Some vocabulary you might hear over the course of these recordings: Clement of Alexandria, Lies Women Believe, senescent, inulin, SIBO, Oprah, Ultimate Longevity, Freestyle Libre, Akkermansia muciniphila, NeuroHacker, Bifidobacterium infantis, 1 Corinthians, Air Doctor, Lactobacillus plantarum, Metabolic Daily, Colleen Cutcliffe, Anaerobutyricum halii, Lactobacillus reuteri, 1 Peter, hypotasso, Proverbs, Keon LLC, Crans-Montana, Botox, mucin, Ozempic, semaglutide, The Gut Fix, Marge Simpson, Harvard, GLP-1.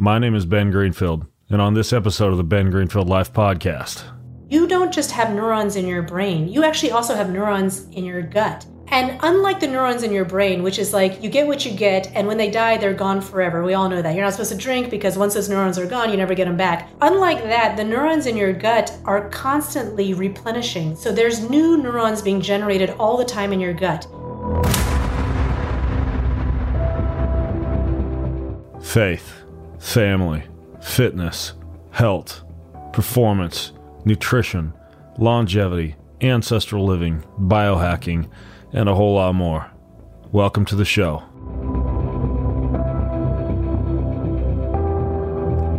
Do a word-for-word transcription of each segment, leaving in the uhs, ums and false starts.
My name is Ben Greenfield, and on this episode of the Ben Greenfield Life Podcast. You don't just have neurons in your brain, you actually also have neurons in your gut. And unlike the neurons in your brain, which is like, you get what you get, and when they die, they're gone forever. We all know that. You're not supposed to drink because once those neurons are gone, you never get them back. Unlike that, the neurons in your gut are constantly replenishing. So there's new neurons being generated all the time in your gut. Faith, family, fitness, health, performance, nutrition, longevity, ancestral living, biohacking, and a whole lot more. Welcome to the show.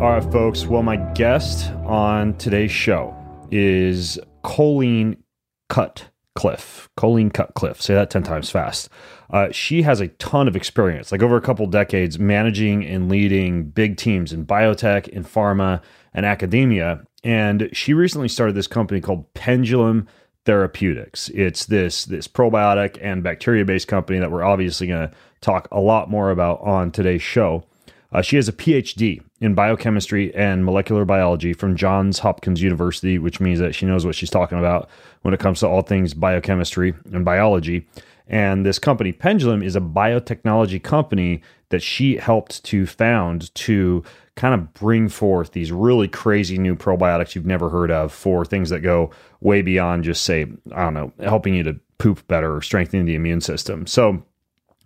All right, folks. Well, my guest on today's show is Colleen Cutcliffe. Colleen Cutcliffe. Say that ten times fast. Uh, she has a ton of experience, like over a couple decades, managing and leading big teams in biotech, in pharma, and academia. And she recently started this company called Pendulum Therapeutics. It's this this probiotic and bacteria-based company that we're obviously going to talk a lot more about on today's show. Uh, she has a P H D in biochemistry and molecular biology from Johns Hopkins University, which means that she knows what she's talking about when it comes to all things biochemistry and biology. And this company, Pendulum, is a biotechnology company that she helped to found to kind of bring forth these really crazy new probiotics you've never heard of for things that go way beyond just, say, I don't know, helping you to poop better or strengthening the immune system. So,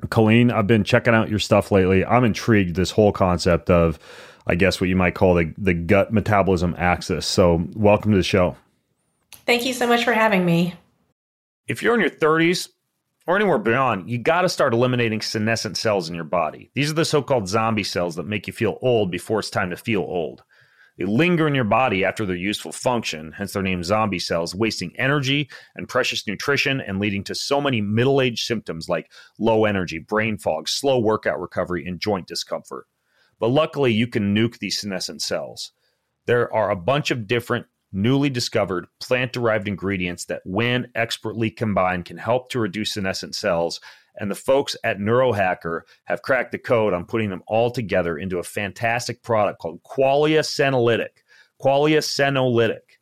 Colleen, I've been checking out your stuff lately. I'm intrigued this whole concept of, I guess, what you might call the, the gut metabolism axis. So welcome to the show. Thank you so much for having me. If you're in your thirties, or anywhere beyond, you got to start eliminating senescent cells in your body. These are the so-called zombie cells that make you feel old before it's time to feel old. They linger in your body after their useful function, hence their name zombie cells, wasting energy and precious nutrition and leading to so many middle-aged symptoms like low energy, brain fog, slow workout recovery, and joint discomfort. But luckily, you can nuke these senescent cells. There are a bunch of different newly discovered plant-derived ingredients that, when expertly combined, can help to reduce senescent cells, and the folks at NeuroHacker have cracked the code on putting them all together into a fantastic product called Qualia Senolytic. Qualia Senolytic.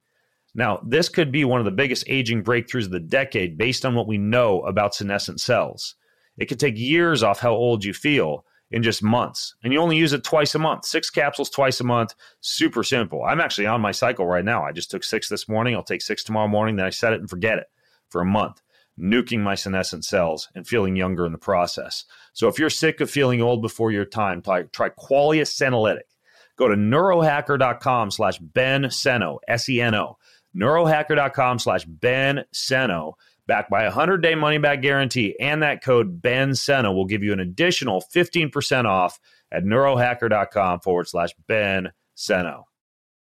Now, this could be one of the biggest aging breakthroughs of the decade based on what we know about senescent cells. It could take years off how old you feel in just months. And you only use it twice a month, six capsules twice a month, super simple. I'm actually on my cycle right now. I just took six this morning. I'll take six tomorrow morning. Then I set it and forget it for a month, nuking my senescent cells and feeling younger in the process. So if you're sick of feeling old before your time, try, try Qualia Senolytic. Go to neurohacker.com slash Ben Seno, S E N O, neurohacker.com slash Ben Seno. Backed by a one hundred day money-back guarantee, and that code Ben Seno will give you an additional fifteen percent off at neurohacker.com forward slash Ben Seno.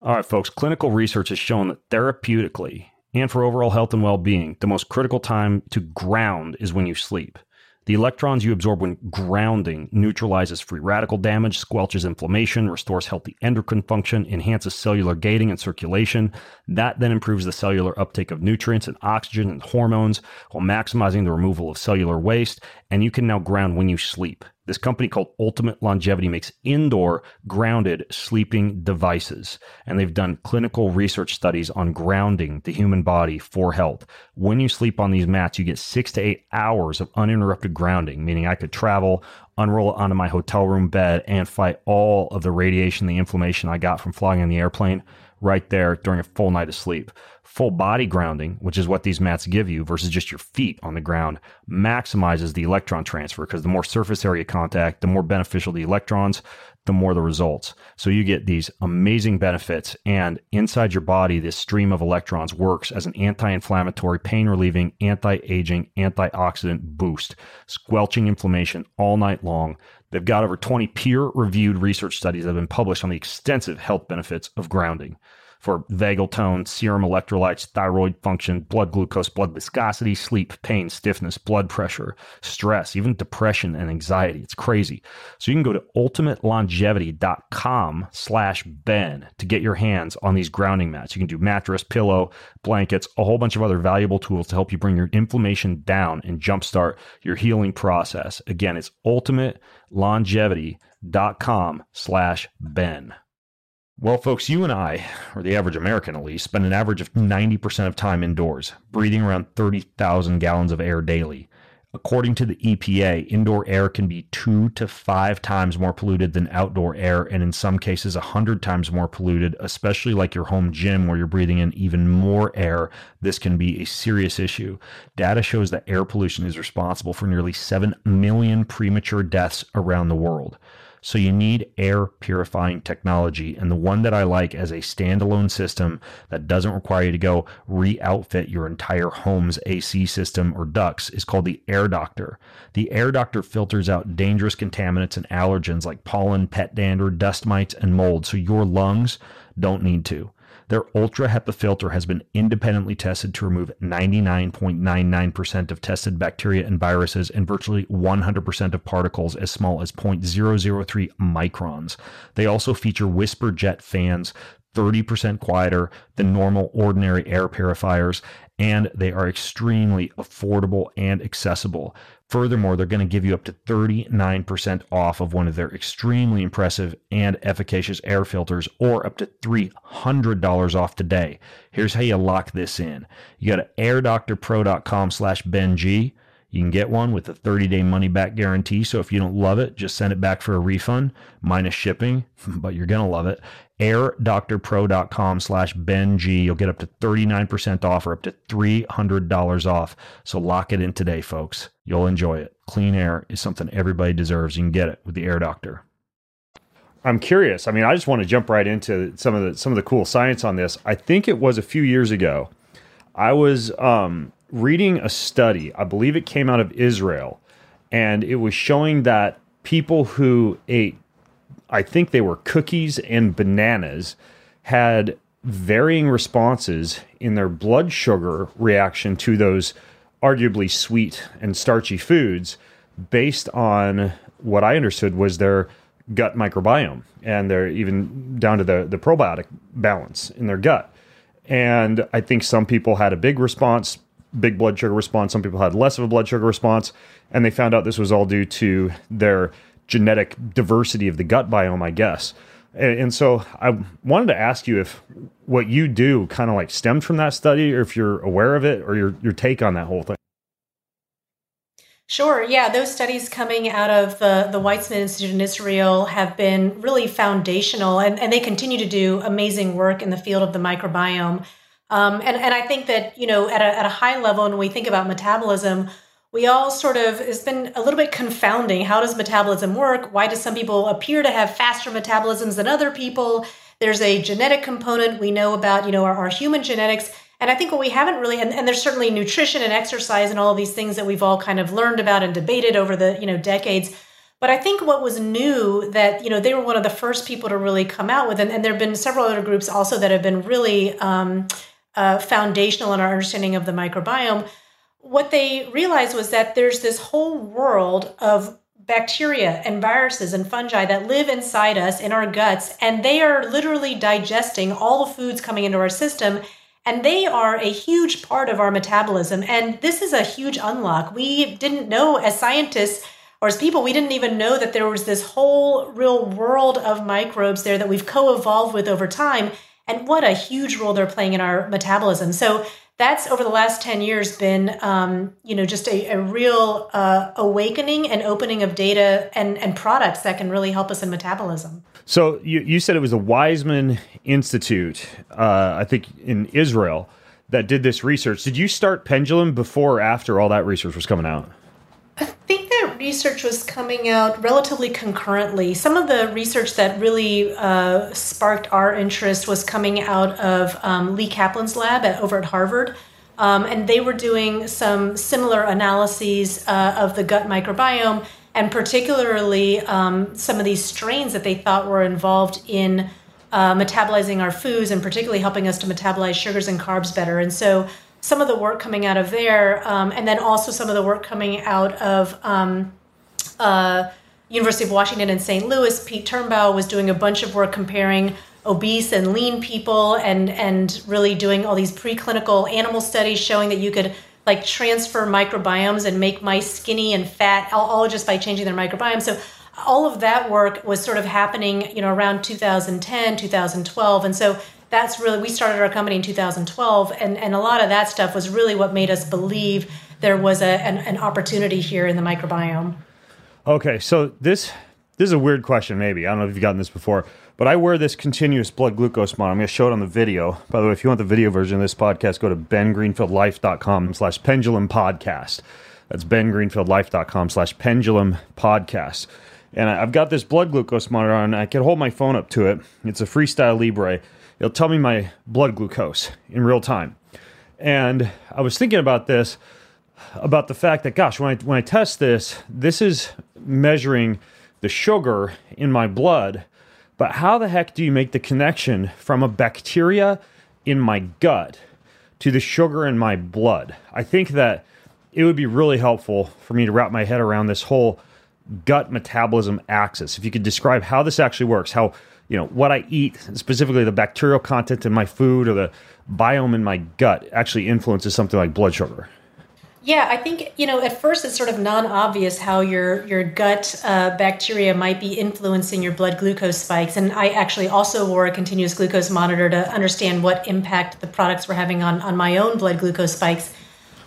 All right, folks, clinical research has shown that therapeutically and for overall health and well-being, the most critical time to ground is when you sleep. The electrons you absorb when grounding neutralizes free radical damage, squelches inflammation, restores healthy endocrine function, enhances cellular gating and circulation. That then improves the cellular uptake of nutrients and oxygen and hormones while maximizing the removal of cellular waste. And you can now ground when you sleep. This company called Ultimate Longevity makes indoor grounded sleeping devices, and they've done clinical research studies on grounding the human body for health. When you sleep on these mats, you get six to eight hours of uninterrupted grounding, meaning I could travel, unroll it onto my hotel room bed, and fight all of the radiation, the inflammation I got from flying in the airplane right there during a full night of sleep. Full body grounding, which is what these mats give you versus just your feet on the ground, maximizes the electron transfer because the more surface area contact, the more beneficial the electrons, the more the results. So you get these amazing benefits, and inside your body, this stream of electrons works as an anti-inflammatory, pain-relieving, anti-aging, antioxidant boost, squelching inflammation all night long. They've got over twenty peer-reviewed research studies that have been published on the extensive health benefits of grounding for vagal tone, serum electrolytes, thyroid function, blood glucose, blood viscosity, sleep, pain, stiffness, blood pressure, stress, even depression and anxiety. It's crazy. So you can go to ultimatelongevity.com slash Ben to get your hands on these grounding mats. You can do mattress, pillow, blankets, a whole bunch of other valuable tools to help you bring your inflammation down and jumpstart your healing process. Again, it's ultimate longevity. Ackermansia muciniphila dot com slash Ben. Well, folks, you and I, or the average American at least, spend an average of ninety percent of time indoors, breathing around thirty thousand gallons of air daily. According to the E P A, indoor air can be two to five times more polluted than outdoor air, and in some cases, one hundred times more polluted, especially like your home gym where you're breathing in even more air. This can be a serious issue. Data shows that air pollution is responsible for nearly seven million premature deaths around the world. So you need air purifying technology, and the one that I like as a standalone system that doesn't require you to go re-outfit your entire home's A C system or ducts is called the Air Doctor. The Air Doctor filters out dangerous contaminants and allergens like pollen, pet dander, dust mites, and mold, so your lungs don't need to. Their Ultra HEPA filter has been independently tested to remove ninety-nine point nine nine percent of tested bacteria and viruses and virtually one hundred percent of particles as small as zero point zero zero three microns. They also feature whisper jet fans, thirty percent quieter than normal ordinary air purifiers, and they are extremely affordable and accessible. Furthermore, they're going to give you up to thirty-nine percent off of one of their extremely impressive and efficacious air filters, or up to three hundred dollars off today. Here's how you lock this in. You go to air doctor pro dot com slash Ben G. You can get one with a thirty-day money-back guarantee, so if you don't love it, just send it back for a refund, minus shipping, but you're going to love it. air doctor pro dot com slash Ben G. You'll get up to thirty-nine percent off or up to three hundred dollars off, so lock it in today, folks. You'll enjoy it. Clean air is something everybody deserves. You can get it with the Air Doctor. I'm curious. I mean, I just want to jump right into some of the some of the cool science on this. I think it was a few years ago. I was... um. reading a study, I believe it came out of Israel, and it was showing that people who ate, I think they were cookies and bananas, had varying responses in their blood sugar reaction to those arguably sweet and starchy foods based on what I understood was their gut microbiome and their even down to the, the probiotic balance in their gut. And I think some people had a big response, big blood sugar response. Some people had less of a blood sugar response, and they found out this was all due to their genetic diversity of the gut biome, I guess. And, and so I wanted to ask you if what you do kind of like stemmed from that study, or if you're aware of it, or your, your take on that whole thing. Sure. Yeah. Those studies coming out of the, the Weizmann Institute in Israel have been really foundational, and, and they continue to do amazing work in the field of the microbiome. Um, and, and I think that, you know, at a, at a high level, when we think about metabolism, we all sort of, it's been a little bit confounding. How does metabolism work? Why do some people appear to have faster metabolisms than other people? There's a genetic component we know about, you know, our, our human genetics. And I think what we haven't really, and, and there's certainly nutrition and exercise and all of these things that we've all kind of learned about and debated over the, you know, decades. But I think what was new that, you know, they were one of the first people to really come out with, and, and there have been several other groups also that have been really um, uh, foundational in our understanding of the microbiome. What they realized was that there's this whole world of bacteria and viruses and fungi that live inside us in our guts, and they are literally digesting all the foods coming into our system, and they are a huge part of our metabolism. And this is a huge unlock. We didn't know as scientists, or as people, we didn't even know that there was this whole real world of microbes there that we've co-evolved with over time, and what a huge role they're playing in our metabolism. So that's, over the last ten years, been um, you know, just a, a real uh, awakening and opening of data and, and products that can really help us in metabolism. So you, you said it was the Weizmann Institute, uh, I think in Israel, that did this research. Did you start Pendulum before or after all that research was coming out? I think that research was coming out relatively concurrently. Some of the research that really uh, sparked our interest was coming out of um, Lee Kaplan's lab at, over at Harvard. Um, and they were doing some similar analyses uh, of the gut microbiome, and particularly um, some of these strains that they thought were involved in uh, metabolizing our foods and particularly helping us to metabolize sugars and carbs better. And so some of the work coming out of there, um, and then also some of the work coming out of um, uh, University of Washington in Saint Louis. Pete Turnbaugh was doing a bunch of work comparing obese and lean people, and and really doing all these preclinical animal studies showing that you could like transfer microbiomes and make mice skinny and fat, all, all just by changing their microbiome. So all of that work was sort of happening, you know, around two thousand ten, two thousand twelve. And so that's really, we started our company in two thousand twelve, and, and a lot of that stuff was really what made us believe there was a, an, an opportunity here in the microbiome. Okay, so this this is a weird question maybe. I don't know if you've gotten this before, but I wear this continuous blood glucose monitor. I'm going to show it on the video. By the way, if you want the video version of this podcast, go to bengreenfieldlife.com slash pendulum podcast. That's bengreenfieldlife.com slash pendulum podcast. And I've got this blood glucose monitor on. I can hold my phone up to it. It's a Freestyle Libre. It'll tell me my blood glucose in real time. And I was thinking about this, about the fact that, gosh, when I, when I test this, this is measuring the sugar in my blood. But how the heck do you make the connection from a bacteria in my gut to the sugar in my blood? I think that it would be really helpful for me to wrap my head around this whole gut metabolism axis. If you could describe how this actually works, how, you know, what I eat, specifically the bacterial content in my food or the biome in my gut, actually influences something like blood sugar. Yeah, I think, you know, at first it's sort of non-obvious how your your gut uh, bacteria might be influencing your blood glucose spikes. And I actually also wore a continuous glucose monitor to understand what impact the products were having on, on my own blood glucose spikes.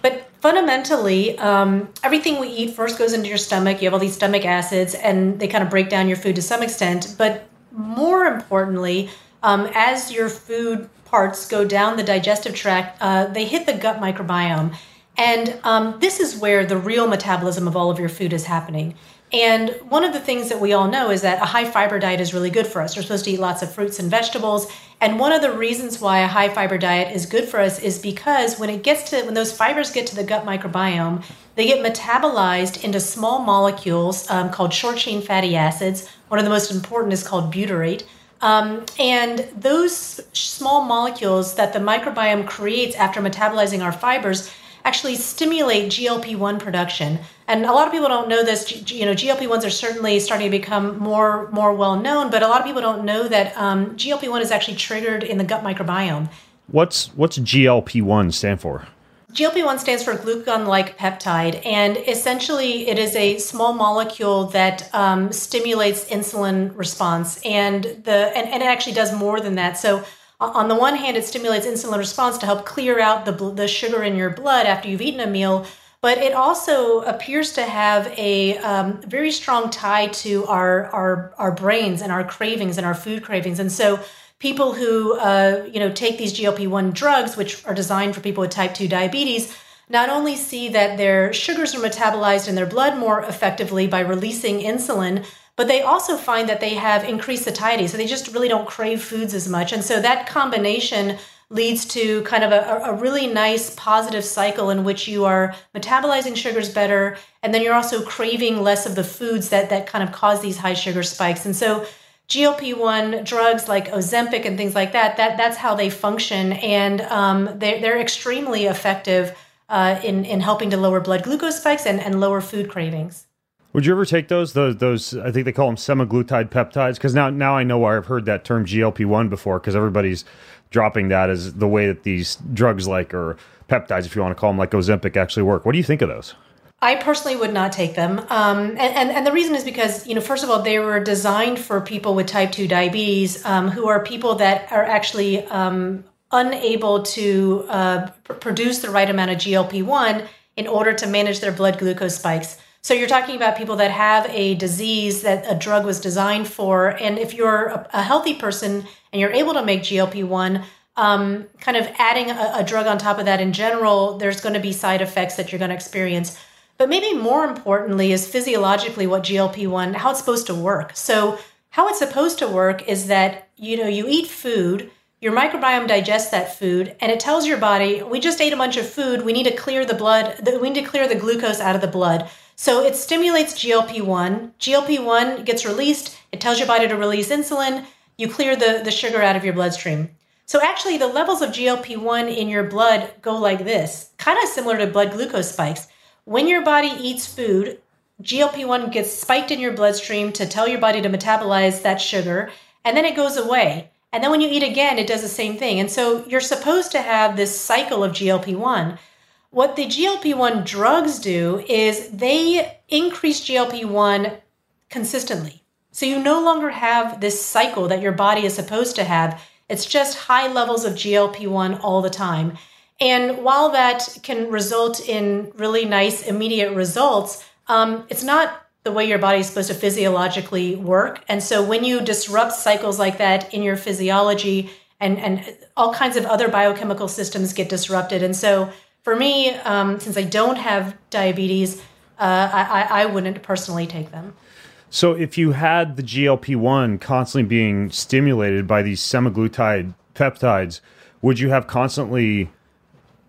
But fundamentally, um, everything we eat first goes into your stomach. You have all these stomach acids, and they kind of break down your food to some extent. But more importantly, um, as your food parts go down the digestive tract, uh, they hit the gut microbiome. And um, this is where the real metabolism of all of your food is happening. And one of the things that we all know is that a high fiber diet is really good for us. We're supposed to eat lots of fruits and vegetables. And one of the reasons why a high fiber diet is good for us is because when it gets to, when those fibers get to the gut microbiome, they get metabolized into small molecules um, called short chain fatty acids. One of the most important is called butyrate. Um, and those small molecules that the microbiome creates after metabolizing our fibers actually stimulate G L P one production. And a lot of people don't know this. You know, G L P ones are certainly starting to become more, more well-known, but a lot of people don't know that um, G L P one is actually triggered in the gut microbiome. What's what's G L P one stand for? G L P one stands for glucagon-like peptide, and essentially it is a small molecule that um, stimulates insulin response, and the and, and it actually does more than that. So on the one hand, it stimulates insulin response to help clear out the, the sugar in your blood after you've eaten a meal, but it also appears to have a um, very strong tie to our, our our brains and our cravings and our food cravings. And so people who uh, you know take these G L P one drugs, which are designed for people with type two diabetes, not only see that their sugars are metabolized in their blood more effectively by releasing insulin, but they also find that they have increased satiety. So they just really don't crave foods as much. And so that combination leads to kind of a, a really nice positive cycle in which you are metabolizing sugars better. And then you're also craving less of the foods that, that kind of cause these high sugar spikes. And so G L P one drugs like Ozempic and things like that, that that's how they function. And um, they're, they're extremely effective uh, in, in helping to lower blood glucose spikes and, and lower food cravings. Would you ever take those? Those, those, I think they call them semaglutide peptides, because now, now I know why I've heard that term G L P one before, because everybody's dropping that as the way that these drugs like, or peptides, if you want to call them, like Ozempic, actually work. What do you think of those? I personally would not take them. Um, and, and, and the reason is because, you know, first of all, they were designed for people with type two diabetes, um, who are people that are actually um, unable to uh, pr- produce the right amount of G L P one in order to manage their blood glucose spikes. So you're talking about people that have a disease that a drug was designed for. And if you're a, a healthy person and you're able to make G L P one, um, kind of adding a, a drug on top of that in general, there's going to be side effects that you're going to experience. But maybe more importantly is physiologically what G L P one, how it's supposed to work. So how it's supposed to work is that, you know, you eat food, your microbiome digests that food, and it tells your body, we just ate a bunch of food. We need to clear the blood. We need to clear the glucose out of the blood. So it stimulates G L P one. G L P one gets released. It tells your body to release insulin. You clear the, the sugar out of your bloodstream. So actually, the levels of G L P one in your blood go like this, kind of similar to blood glucose spikes. When your body eats food, G L P one gets spiked in your bloodstream to tell your body to metabolize that sugar, and then it goes away. And then when you eat again, it does the same thing. And so you're supposed to have this cycle of G L P one. What the G L P one drugs do is they increase G L P one consistently. So you no longer have this cycle that your body is supposed to have. It's just high levels of G L P one all the time. And while that can result in really nice immediate results, um, it's not the way your body is supposed to physiologically work. And so when you disrupt cycles like that in your physiology, and, and all kinds of other biochemical systems get disrupted. And so for me, um, since I don't have diabetes, uh, I, I wouldn't personally take them. So if you had the G L P one constantly being stimulated by these semaglutide peptides, would you have constantly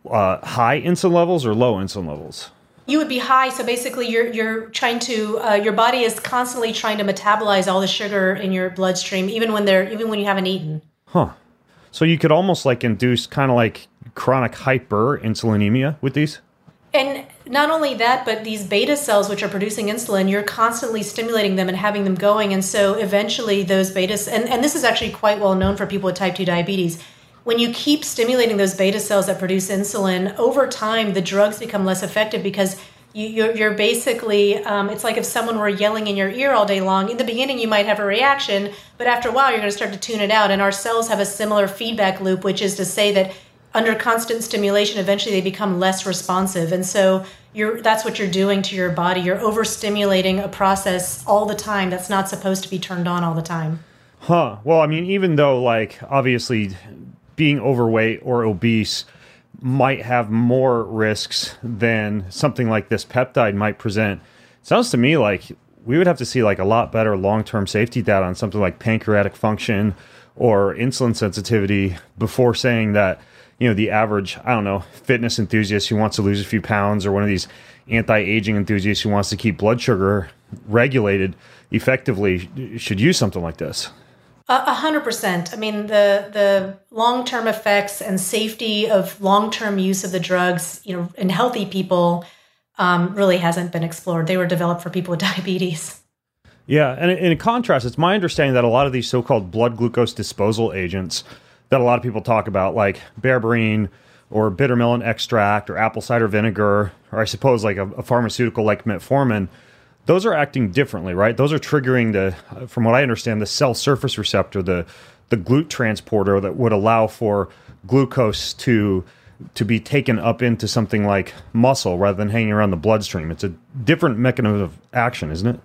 uh, high insulin levels or low insulin levels? You would be high. So basically, you're you're trying to uh, your body is constantly trying to metabolize all the sugar in your bloodstream, even when they're even when you haven't eaten. Huh. So you could almost like induce kind of like chronic hyperinsulinemia with these. And not only that, but these beta cells, which are producing insulin, you're constantly stimulating them and having them going, and so eventually those betas. And, and this is actually quite well known for people with type two diabetes. When you keep stimulating those beta cells that produce insulin, over time, the drugs become less effective because you, you're, you're basically, um, it's like if someone were yelling in your ear all day long. In the beginning, you might have a reaction, but after a while, you're going to start to tune it out. And our cells have a similar feedback loop, which is to say that under constant stimulation, eventually they become less responsive. And so you're, that's what you're doing to your body. You're overstimulating a process all the time that's not supposed to be turned on all the time. Huh. Well, I mean, even though, like, obviously being overweight or obese might have more risks than something like this peptide might present, it sounds to me like we would have to see like a lot better long-term safety data on something like pancreatic function or insulin sensitivity before saying that, you know, the average, I don't know, fitness enthusiast who wants to lose a few pounds or one of these anti-aging enthusiasts who wants to keep blood sugar regulated effectively should use something like this. A hundred percent. I mean, the the long-term effects and safety of long-term use of the drugs, you know, in healthy people um, really hasn't been explored. They were developed for people with diabetes. Yeah. And in contrast, it's my understanding that a lot of these so-called blood glucose disposal agents that a lot of people talk about, like berberine or bitter melon extract or apple cider vinegar, or I suppose like a, a pharmaceutical like metformin, those are acting differently, right? Those are triggering the, from what I understand, the cell surface receptor, the the GLUT transporter that would allow for glucose to to be taken up into something like muscle rather than hanging around the bloodstream. It's a different mechanism of action, isn't it?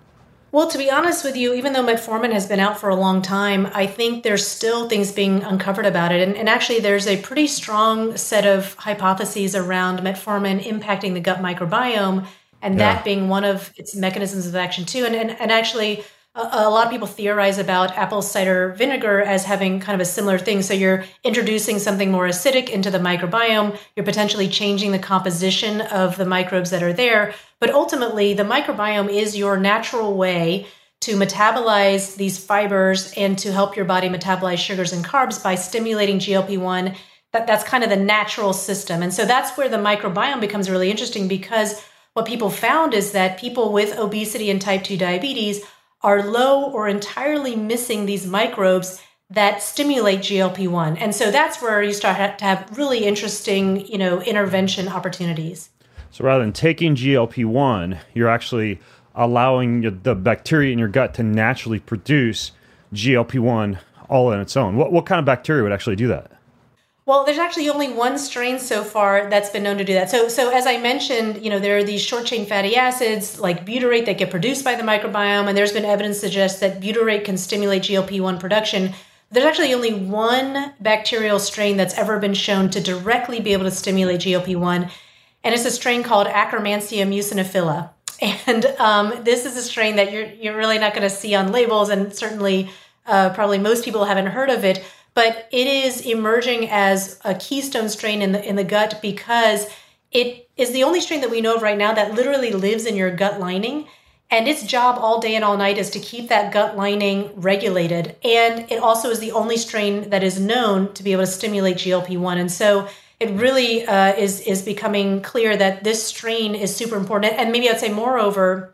Well, to be honest with you, even though metformin has been out for a long time, I think there's still things being uncovered about it. And, and actually, there's a pretty strong set of hypotheses around metformin impacting the gut microbiome, and that yeah. being one of its mechanisms of action too. And and, and actually, a, a lot of people theorize about apple cider vinegar as having kind of a similar thing. So you're introducing something more acidic into the microbiome. You're potentially changing the composition of the microbes that are there. But ultimately, the microbiome is your natural way to metabolize these fibers and to help your body metabolize sugars and carbs by stimulating G L P one. That, that's kind of the natural system. And so that's where the microbiome becomes really interesting, because what people found is that people with obesity and type two diabetes are low or entirely missing these microbes that stimulate G L P one. And so that's where you start to have really interesting, you know, intervention opportunities. So rather than taking G L P one, you're actually allowing the bacteria in your gut to naturally produce G L P one all on its own. What, what kind of bacteria would actually do that? Well, there's actually only one strain so far that's been known to do that. So, so as I mentioned, you know, there are these short-chain fatty acids like butyrate that get produced by the microbiome, and there's been evidence to suggest that butyrate can stimulate G L P one production. There's actually only one bacterial strain that's ever been shown to directly be able to stimulate G L P one, and it's a strain called Akkermansia muciniphila. And um, this is a strain that you're you're really not going to see on labels, and certainly uh, probably most people haven't heard of it. But it is emerging as a keystone strain in the in the gut because it is the only strain that we know of right now that literally lives in your gut lining. And its job all day and all night is to keep that gut lining regulated. And it also is the only strain that is known to be able to stimulate G L P one. And so it really uh, is, is becoming clear that this strain is super important. And maybe I'd say moreover,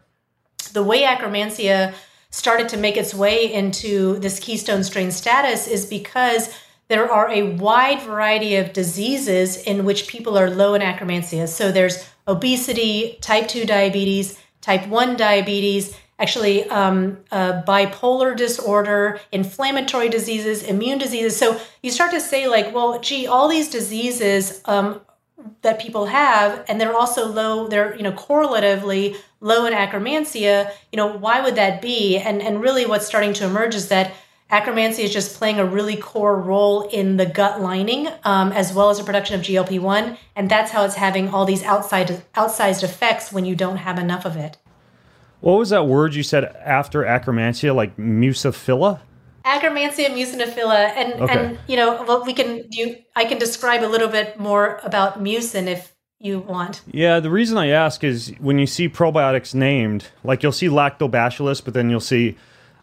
the way Akkermansia started to make its way into this keystone strain status is because there are a wide variety of diseases in which people are low in Akkermansia. So there's obesity, type two diabetes, type one diabetes, actually um, uh, bipolar disorder, inflammatory diseases, immune diseases. So you start to say like, well, gee, all these diseases um, that people have, and they're also low, they're, you know, correlatively low in akkermansia, you know, why would that be? And, and really what's starting to emerge is that akkermansia is just playing a really core role in the gut lining, um, as well as the production of G L P one. And that's how it's having all these outside, outsized effects when you don't have enough of it. What was that word you said after akkermansia, like muciniphila? Akkermansia muciniphila. And, okay. and you know, well, we can you, I can describe a little bit more about mucin if you want. Yeah, the reason I ask is when you see probiotics named, like you'll see lactobacillus, but then you'll see,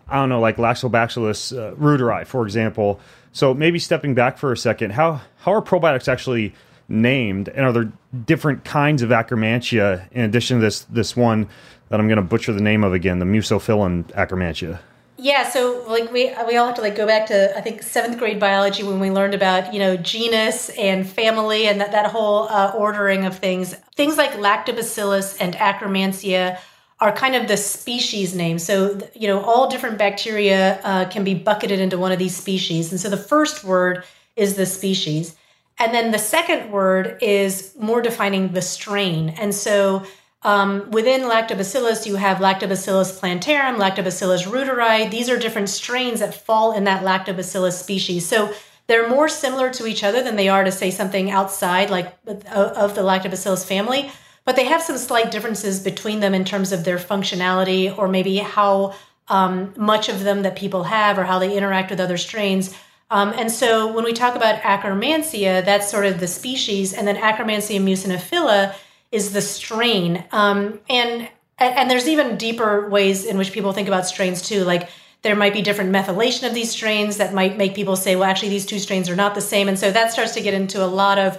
I don't know, like Lactobacillus uh, reuteri, for example. So maybe stepping back for a second, how how are probiotics actually named? And are there different kinds of akkermansia in addition to this this one that I'm going to butcher the name of again, the mucophyllum akkermansia? Yeah, so like we we all have to like go back to, I think, seventh grade biology when we learned about, you know, genus and family and that, that whole uh, ordering of things. Things like lactobacillus and akkermansia are kind of the species names. So, you know, all different bacteria uh, can be bucketed into one of these species. And so the first word is the species. And then the second word is more defining the strain. And so um, within lactobacillus, you have lactobacillus plantarum, lactobacillus reuteri. These are different strains that fall in that lactobacillus species. So they're more similar to each other than they are to, say, something outside like of the lactobacillus family. But they have some slight differences between them in terms of their functionality or maybe how um, much of them that people have or how they interact with other strains. Um, and so when we talk about akkermansia, that's sort of the species. And then akkermansia muciniphila is the strain. Um, and, and there's even deeper ways in which people think about strains too. Like there might be different methylation of these strains that might make people say, well, actually these two strains are not the same. And so that starts to get into a lot of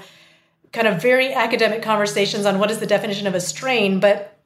kind of very academic conversations on what is the definition of a strain, but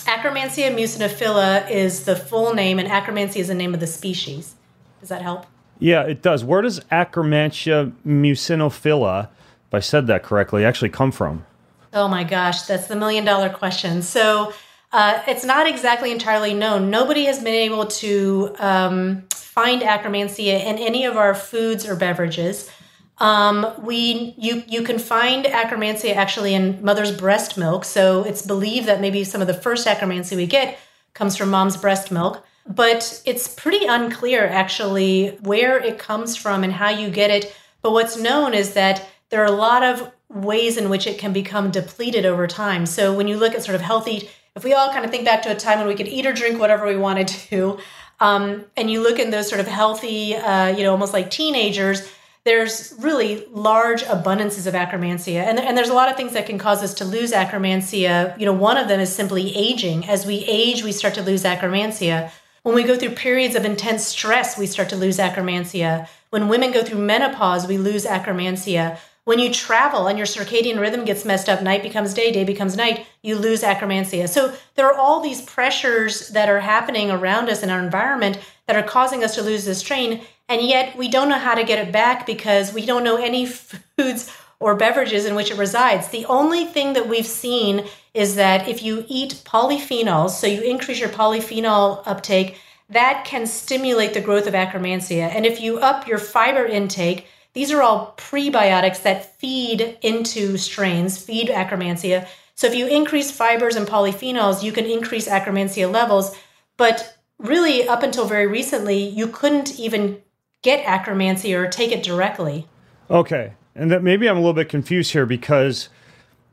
akkermansia muciniphila is the full name, and akkermansia is the name of the species. Does that help? Yeah, it does. Where does akkermansia muciniphila, if I said that correctly, actually come from? Oh my gosh, that's the million-dollar question. So uh, it's not exactly entirely known. Nobody has been able to um, find akkermansia in any of our foods or beverages. Um, we, you, you can find akkermansia actually in mother's breast milk. So it's believed that maybe some of the first akkermansia we get comes from mom's breast milk, but it's pretty unclear actually where it comes from and how you get it. But what's known is that there are a lot of ways in which it can become depleted over time. So when you look at sort of healthy, if we all kind of think back to a time when we could eat or drink whatever we wanted to, um, and you look in those sort of healthy, uh, you know, almost like teenagers, there's really large abundances of akkermansia. And, and there's a lot of things that can cause us to lose akkermansia. You know, one of them is simply aging. As we age, we start to lose akkermansia. When we go through periods of intense stress, we start to lose akkermansia. When women go through menopause, we lose akkermansia. When you travel and your circadian rhythm gets messed up, night becomes day, day becomes night, you lose akkermansia. So there are all these pressures that are happening around us in our environment that are causing us to lose this strain. And yet we don't know how to get it back because we don't know any foods or beverages in which it resides. The only thing that we've seen is that if you eat polyphenols, so you increase your polyphenol uptake, that can stimulate the growth of akkermansia. And if you up your fiber intake, these are all prebiotics that feed into strains, feed akkermansia. So if you increase fibers and polyphenols, you can increase akkermansia levels. But really, up until very recently, you couldn't even get akkermansia or take it directly. Okay. And that maybe I'm a little bit confused here because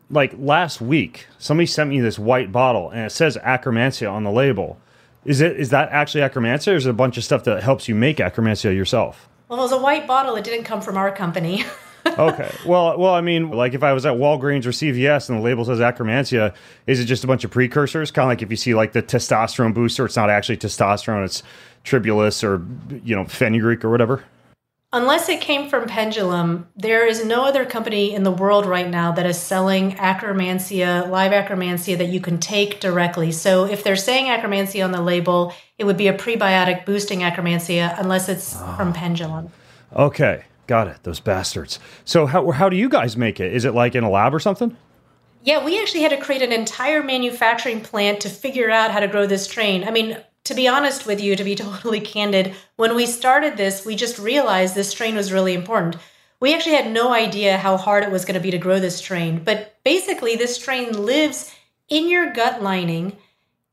like last week, somebody sent me this white bottle and it says akkermansia on the label. Is it is that actually akkermansia, or is it a bunch of stuff that helps you make akkermansia yourself? Well, it was a white bottle. It didn't come from our company. Okay. Well, well, I mean, like if I was at Walgreens or C V S and the label says akkermansia, is it just a bunch of precursors? Kind of like if you see like the testosterone booster, it's not actually testosterone, it's tribulus or, you know, fenugreek or whatever. Unless it came from Pendulum, there is no other company in the world right now that is selling akkermansia, live akkermansia that you can take directly. So if they're saying akkermansia on the label, it would be a prebiotic boosting akkermansia unless it's oh. from Pendulum. Okay. Got it. Those bastards. So how how do you guys make it? Is it like in a lab or something? Yeah, we actually had to create an entire manufacturing plant to figure out how to grow this strain. I mean, to be honest with you, to be totally candid, when we started this, we just realized this strain was really important. We actually had no idea how hard it was going to be to grow this strain. But basically, this strain lives in your gut lining,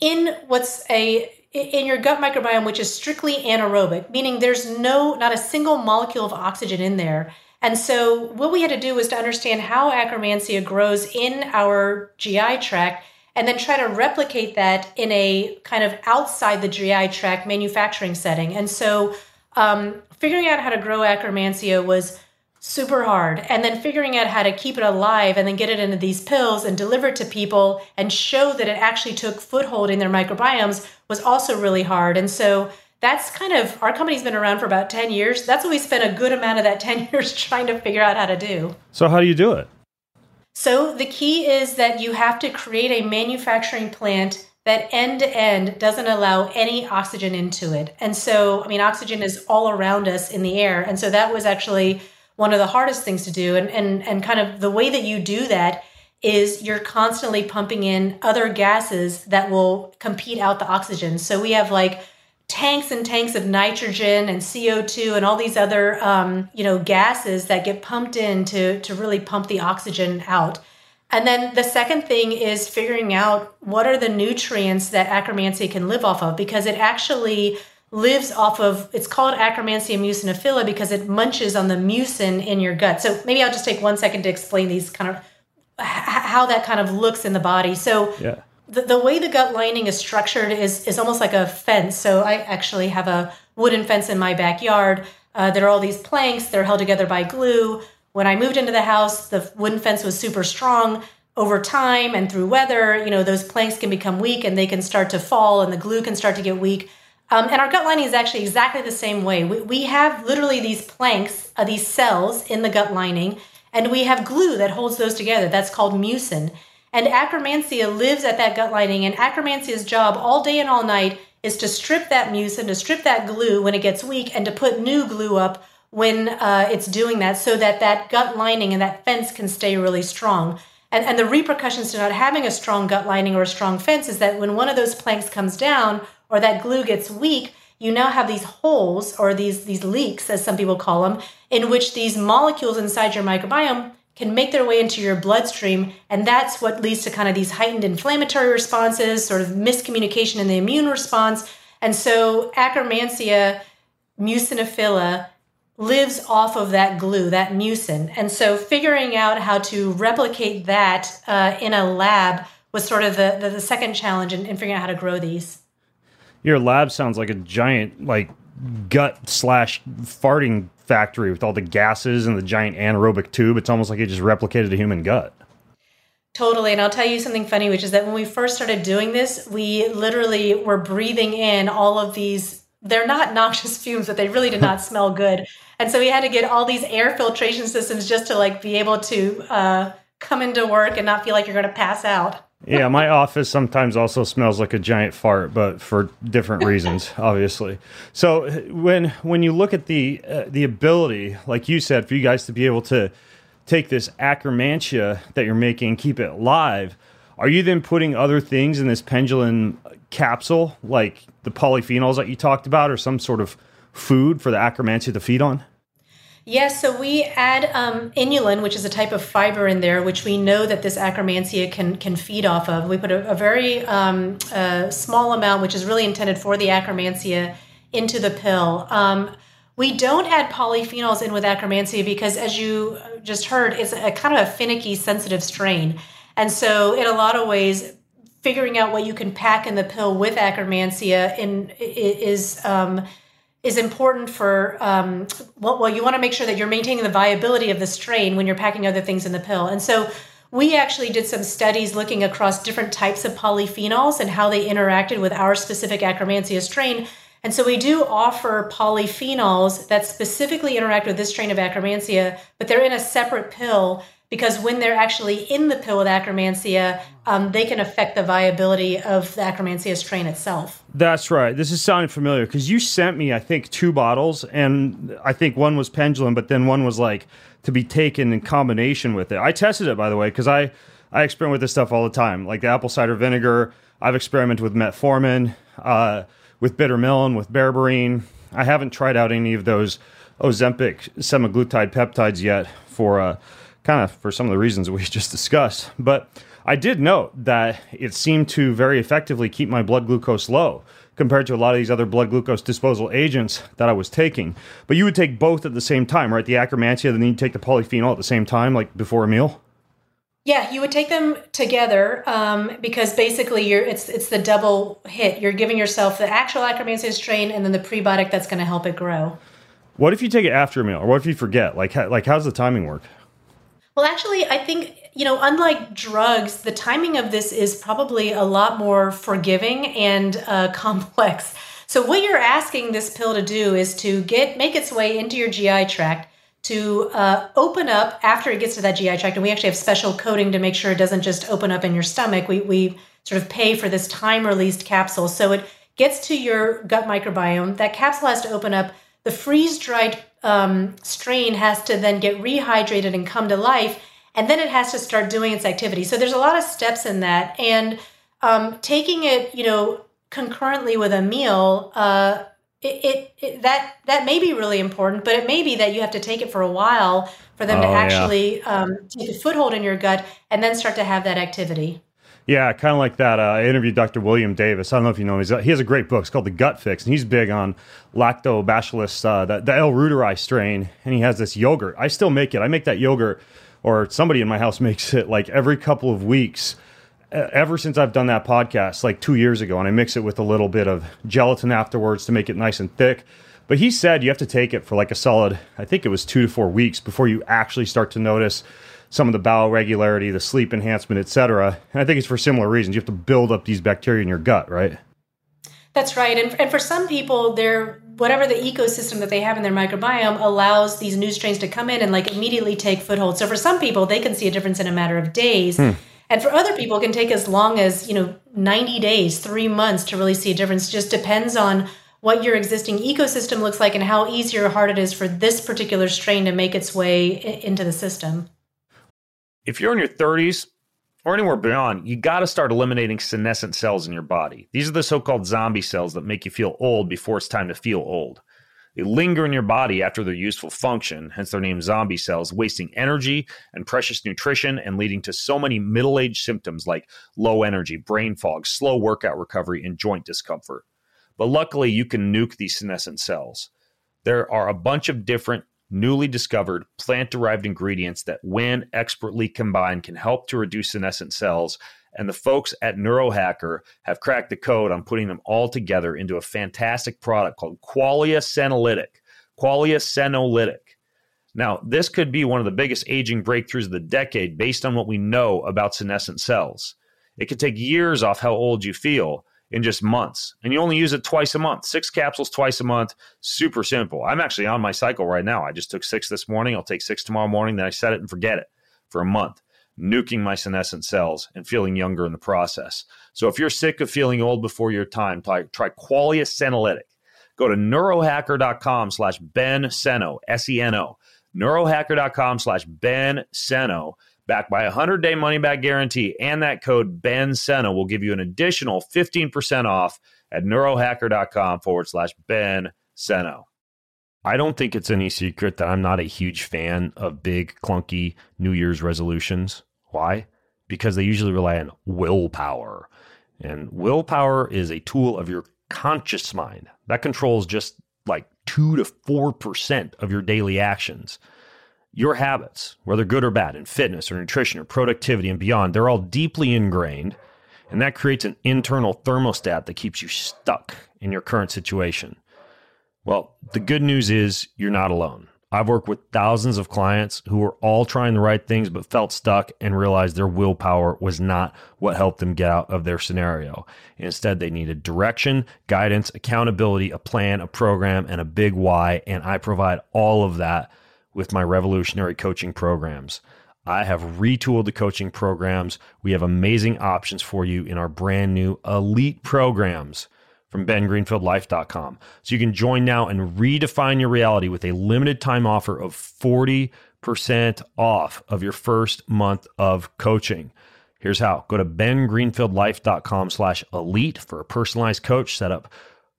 in what's a in your gut microbiome, which is strictly anaerobic, meaning there's no, not a single molecule of oxygen in there. And so what we had to do was to understand how Akkermansia grows in our G I tract and then try to replicate that in a kind of outside the G I tract manufacturing setting. And so um, figuring out how to grow Akkermansia was super hard. And then figuring out how to keep it alive and then get it into these pills and deliver it to people and show that it actually took foothold in their microbiomes was also really hard. And so that's kind of, our company's been around for about ten years. That's what we spent a good amount of that ten years trying to figure out how to do. So how do you do it? So the key is that you have to create a manufacturing plant that end-to-end doesn't allow any oxygen into it. And so, I mean, oxygen is all around us in the air. And so that was actually one of the hardest things to do. And, and, and kind of the way that you do that is you're constantly pumping in other gases that will compete out the oxygen. So we have like tanks and tanks of nitrogen and C O two and all these other, um, you know, gases that get pumped in to, to really pump the oxygen out. And then the second thing is figuring out what are the nutrients that Akkermansia can live off of, because it actually lives off of, it's called Akkermansia muciniphila because it munches on the mucin in your gut. So maybe I'll just take one second to explain these kind of, how that kind of looks in the body. So yeah. The, the way the gut lining is structured is is almost like a fence. So I actually have a wooden fence in my backyard. Uh, there are all these planks. They're held together by glue. When I moved into the house, the wooden fence was super strong. Over time and through weather, you know, those planks can become weak and they can start to fall and the glue can start to get weak. Um, and our gut lining is actually exactly the same way. We, we have literally these planks, uh, these cells in the gut lining, and we have glue that holds those together. That's called mucin. And Akkermansia lives at that gut lining, and Akkermansia's job all day and all night is to strip that mucin, to strip that glue when it gets weak, and to put new glue up when uh, it's doing that, so that that gut lining and that fence can stay really strong. And, and the repercussions to not having a strong gut lining or a strong fence is that when one of those planks comes down or that glue gets weak, you now have these holes, or these, these leaks, as some people call them, in which these molecules inside your microbiome can make their way into your bloodstream. And that's what leads to kind of these heightened inflammatory responses, sort of miscommunication in the immune response. And so Akkermansia muciniphila lives off of that glue, that mucin. And so figuring out how to replicate that uh, in a lab was sort of the, the, the second challenge in, in figuring out how to grow these. Your lab sounds like a giant, like, gut slash farting factory with all the gases and the giant anaerobic tube. It's almost like it just replicated a human gut. Totally. And I'll tell you something funny, which is that when we first started doing this, we literally were breathing in all of these, they're not noxious fumes, but they really did not smell good. And so we had to get all these air filtration systems just to like be able to uh, come into work and not feel like you're going to pass out. Yeah, my office sometimes also smells like a giant fart, but for different reasons, obviously. So when when you look at the uh, the ability, like you said, for you guys to be able to take this Akkermansia that you're making, keep it live, are you then putting other things in this pendulum capsule, like the polyphenols that you talked about, or some sort of food for the Akkermansia to feed on? Yes, yeah, so we add um, inulin, which is a type of fiber in there, which we know that this Akkermansia can can feed off of. We put a, a very um, uh, small amount, which is really intended for the Akkermansia, into the pill. Um, we don't add polyphenols in with Akkermansia because, as you just heard, it's a kind of a finicky, sensitive strain. And so in a lot of ways, figuring out what you can pack in the pill with Akkermansia in, is... Um, is important for, um, well, well, you want to make sure that you're maintaining the viability of the strain when you're packing other things in the pill. And so we actually did some studies looking across different types of polyphenols and how they interacted with our specific Akkermansia strain. And so we do offer polyphenols that specifically interact with this strain of Akkermansia, but they're in a separate pill because when they're actually in the pill with Akkermansia, um, they can affect the viability of the Akkermansia strain itself. That's right. This is sounding familiar because you sent me, I think, two bottles, and I think one was pendulum, but then one was like to be taken in combination with it. I tested it, by the way, because I, I experiment with this stuff all the time, like the apple cider vinegar. I've experimented with metformin. Uh, with Bittermelon, with Berberine. I haven't tried out any of those Ozempic semaglutide peptides yet for uh, kind of for some of the reasons we just discussed. But I did note that it seemed to very effectively keep my blood glucose low compared to a lot of these other blood glucose disposal agents that I was taking. But you would take both at the same time, right? The Akkermansia, then you'd take the polyphenol at the same time, like before a meal? Yeah, you would take them together um, because basically you're it's it's the double hit. You're giving yourself the actual Akkermansia strain and then the prebiotic that's going to help it grow. What if you take it after a meal, or what if you forget? Like, how, like how's the timing work? Well, actually, I think, you know, unlike drugs, the timing of this is probably a lot more forgiving and uh, complex. So what you're asking this pill to do is to get make its way into your G I tract, to uh, open up after it gets to that G I tract. And we actually have special coating to make sure it doesn't just open up in your stomach. We, we sort of pay for this time-released capsule. So it gets to your gut microbiome. That capsule has to open up. The freeze-dried um, strain has to then get rehydrated and come to life. And then it has to start doing its activity. So there's a lot of steps in that. And um, taking it, you know, concurrently with a meal, uh, It, it, it that that may be really important, but it may be that you have to take it for a while for them oh, to actually yeah. um, take a foothold in your gut and then start to have that activity. Yeah, kind of like that. Uh, I interviewed Doctor William Davis. I don't know if you know him. He's, he has a great book. It's called The Gut Fix, and he's big on Lactobacillus, uh, the, the L. reuteri strain, and he has this yogurt. I still make it. I make that yogurt, or somebody in my house makes it, like every couple of weeks. Ever since I've done that podcast, like two years ago, and I mix it with a little bit of gelatin afterwards to make it nice and thick. But he said you have to take it for like a solid, I think it was two to four weeks before you actually start to notice some of the bowel regularity, the sleep enhancement, et cetera. And I think it's for similar reasons. You have to build up these bacteria in your gut, right? That's right. And, and for some people, they're, whatever the ecosystem that they have in their microbiome allows these new strains to come in and like immediately take foothold. So for some people, they can see a difference in a matter of days. Hmm. And for other people, it can take as long as, you know, ninety days, three months to really see a difference. It just depends on what your existing ecosystem looks like and how easy or hard it is for this particular strain to make its way into the system. If you're in your thirties or anywhere beyond, you got to start eliminating senescent cells in your body. These are the so-called zombie cells that make you feel old before it's time to feel old. They linger in your body after their useful function, hence their name zombie cells, wasting energy and precious nutrition and leading to so many middle-aged symptoms like low energy, brain fog, slow workout recovery, and joint discomfort. But luckily, you can nuke these senescent cells. There are a bunch of different newly discovered plant-derived ingredients that, when expertly combined, can help to reduce senescent cells. And the folks at NeuroHacker have cracked the code on putting them all together into a fantastic product called Qualia Senolytic. Qualia Senolytic. Now, this could be one of the biggest aging breakthroughs of the decade based on what we know about senescent cells. It could take years off how old you feel in just months. And you only use it twice a month. Six capsules twice a month. Super simple. I'm actually on my cycle right now. I just took six this morning. I'll take six tomorrow morning. Then I set it and forget it for a month, nuking my senescent cells and feeling younger in the process. So if you're sick of feeling old before your time, try, try Qualia Senolytic. Go to neurohacker.com slash Ben Seno, S E N O, neurohacker.com slash Ben Seno, backed by a one hundred day money-back guarantee, and that code Ben Seno will give you an additional fifteen percent off at neurohacker.com forward slash Ben Seno. I don't think it's any secret that I'm not a huge fan of big, clunky New Year's resolutions. Why? Because they usually rely on willpower. And willpower is a tool of your conscious mind that controls just like two to four percent of your daily actions. Your habits, whether good or bad, in fitness or nutrition or productivity and beyond, they're all deeply ingrained. And that creates an internal thermostat that keeps you stuck in your current situation. Well, the good news is you're not alone. I've worked with thousands of clients who were all trying the right things but felt stuck and realized their willpower was not what helped them get out of their scenario. Instead, they needed direction, guidance, accountability, a plan, a program, and a big why, and I provide all of that with my revolutionary coaching programs. I have retooled the coaching programs. We have amazing options for you in our brand new elite programs from ben greenfield life dot com. So you can join now and redefine your reality with a limited time offer of forty percent off of your first month of coaching. Here's how. Go to ben greenfield life dot com slash elite for a personalized coach. Set up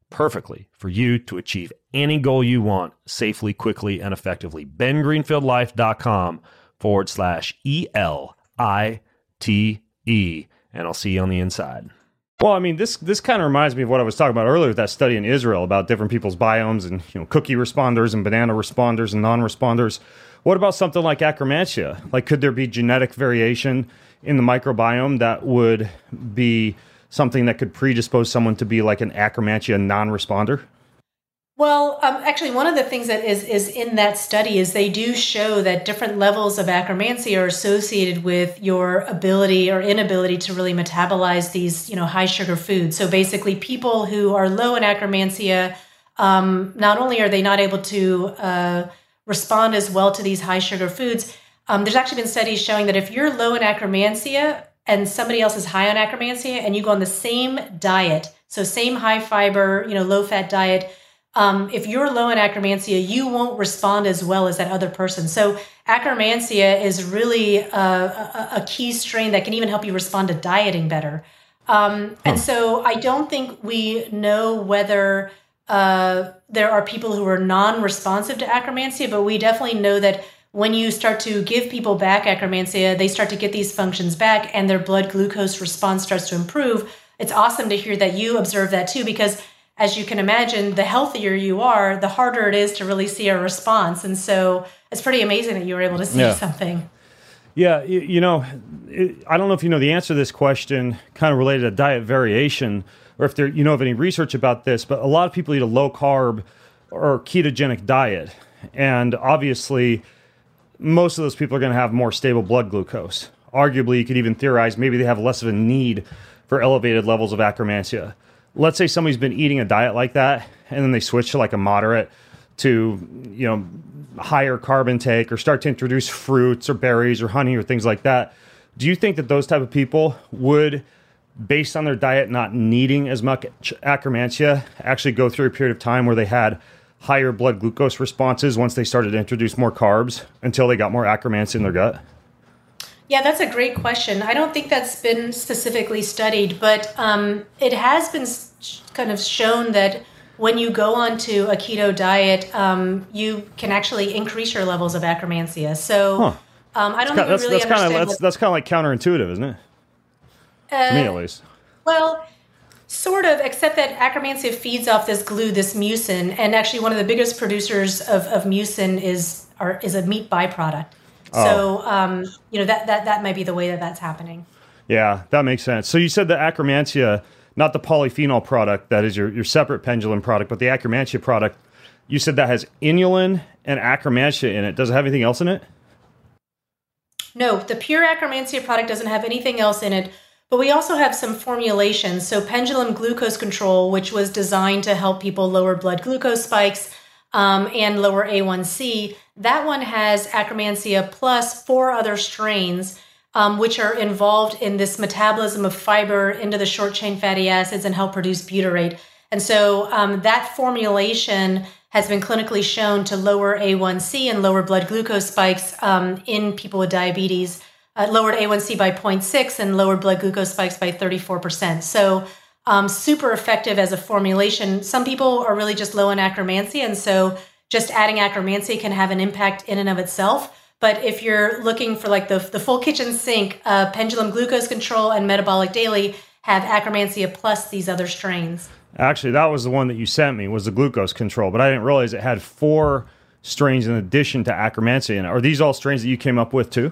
perfectly for you to achieve any goal you want safely, quickly, and effectively. Ben Greenfield Life dot com forward slash E L I T E. And I'll see you on the inside. Well, I mean, this this kind of reminds me of what I was talking about earlier with that study in Israel about different people's biomes and, you know, cookie responders and banana responders and non-responders. What about something like Akkermansia? Like, could there be genetic variation in the microbiome that would be something that could predispose someone to be like an Akkermansia non-responder? Well, um, actually, one of the things that is, is in that study is they do show that different levels of Akkermansia are associated with your ability or inability to really metabolize these, you know, high sugar foods. So basically, people who are low in Akkermansia, um, not only are they not able to uh, respond as well to these high sugar foods, um, there's actually been studies showing that if you're low in Akkermansia and somebody else is high on Akkermansia and you go on the same diet, so same high fiber, you know, low fat diet, Um, if you're low in Akkermansia, you won't respond as well as that other person. So Akkermansia is really a, a, a key strain that can even help you respond to dieting better. Um, huh. And so I don't think we know whether uh, there are people who are non-responsive to Akkermansia, but we definitely know that when you start to give people back Akkermansia, they start to get these functions back and their blood glucose response starts to improve. It's awesome to hear that you observe that too, because as you can imagine, the healthier you are, the harder it is to really see a response. And so it's pretty amazing that you were able to see yeah. something. Yeah, you, you know, it, I don't know if you know the answer to this question, kind of related to diet variation, or if there, you know, of any research about this, but a lot of people eat a low-carb or ketogenic diet. And obviously, most of those people are going to have more stable blood glucose. Arguably, you could even theorize maybe they have less of a need for elevated levels of Akkermansia. Let's say somebody's been eating a diet like that, and then they switch to like a moderate to, you know, higher carb intake or start to introduce fruits or berries or honey or things like that. Do you think that those type of people would, based on their diet not needing as much Akkermansia, actually go through a period of time where they had higher blood glucose responses once they started to introduce more carbs until they got more Akkermansia in their gut? Yeah, that's a great question. I don't think that's been specifically studied, but um, it has been kind of shown that when you go onto a keto diet, um, you can actually increase your levels of Akkermansia. So huh. um, I don't think that's, really that's understand. Kinda, that's that's kind of like counterintuitive, isn't it? Uh, to me, at least. Well, sort of, except that Akkermansia feeds off this glue, this mucin, and actually one of the biggest producers of, of mucin is are, is a meat byproduct. So, um, you know, that, that, that might be the way that that's happening. Yeah, that makes sense. So you said the Akkermansia, not the polyphenol product, that is your, your separate pendulum product, but the Akkermansia product, you said that has inulin and Akkermansia in it. Does it have anything else in it? No, the pure Akkermansia product doesn't have anything else in it, but we also have some formulations. So Pendulum Glucose Control, which was designed to help people lower blood glucose spikes, Um, and lower A one C. That one has Akkermansia plus four other strains, um, which are involved in this metabolism of fiber into the short-chain fatty acids and help produce butyrate. And so um, that formulation has been clinically shown to lower A one C and lower blood glucose spikes um, in people with diabetes. Uh, lowered A one C by zero point six and lowered blood glucose spikes by thirty-four percent. So Um, super effective as a formulation. Some people are really just low in Akkermansia, and so just adding Akkermansia can have an impact in and of itself. But if you're looking for like the, the full kitchen sink, uh, Pendulum Glucose Control and Metabolic Daily have Akkermansia plus these other strains. Actually, that was the one that you sent me, was the glucose control, but I didn't realize it had four strains in addition to Akkermansia. Are these all strains that you came up with too?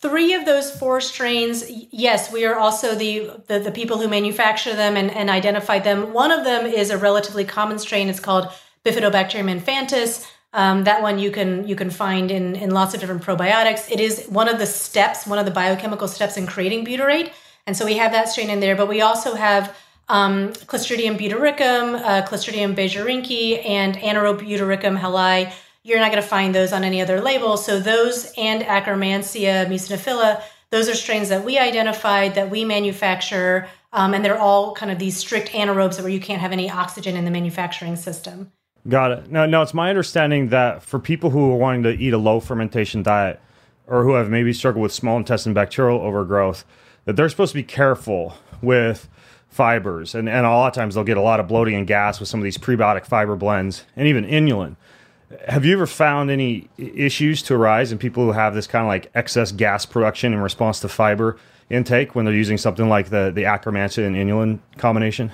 Three of those four strains, yes, we are also the, the, the people who manufacture them and, and identify them. One of them is a relatively common strain. It's called Bifidobacterium infantis. Um, that one you can you can find in, in lots of different probiotics. It is one of the steps, one of the biochemical steps in creating butyrate. And so we have that strain in there, but we also have um, Clostridium butyricum, uh, Clostridium beijerinckii, and Anaerobutyricum halii. You're not going to find those on any other label. So those and Akkermansia muciniphila, those are strains that we identified, that we manufacture, um, and they're all kind of these strict anaerobes where you can't have any oxygen in the manufacturing system. Got it. Now, now it's my understanding that for people who are wanting to eat a low fermentation diet or who have maybe struggled with small intestine bacterial overgrowth, that they're supposed to be careful with fibers. And, and a lot of times they'll get a lot of bloating and gas with some of these prebiotic fiber blends and even inulin. Have you ever found any issues to arise in people who have this kind of like excess gas production in response to fiber intake when they're using something like the, the Akkermansia and inulin combination?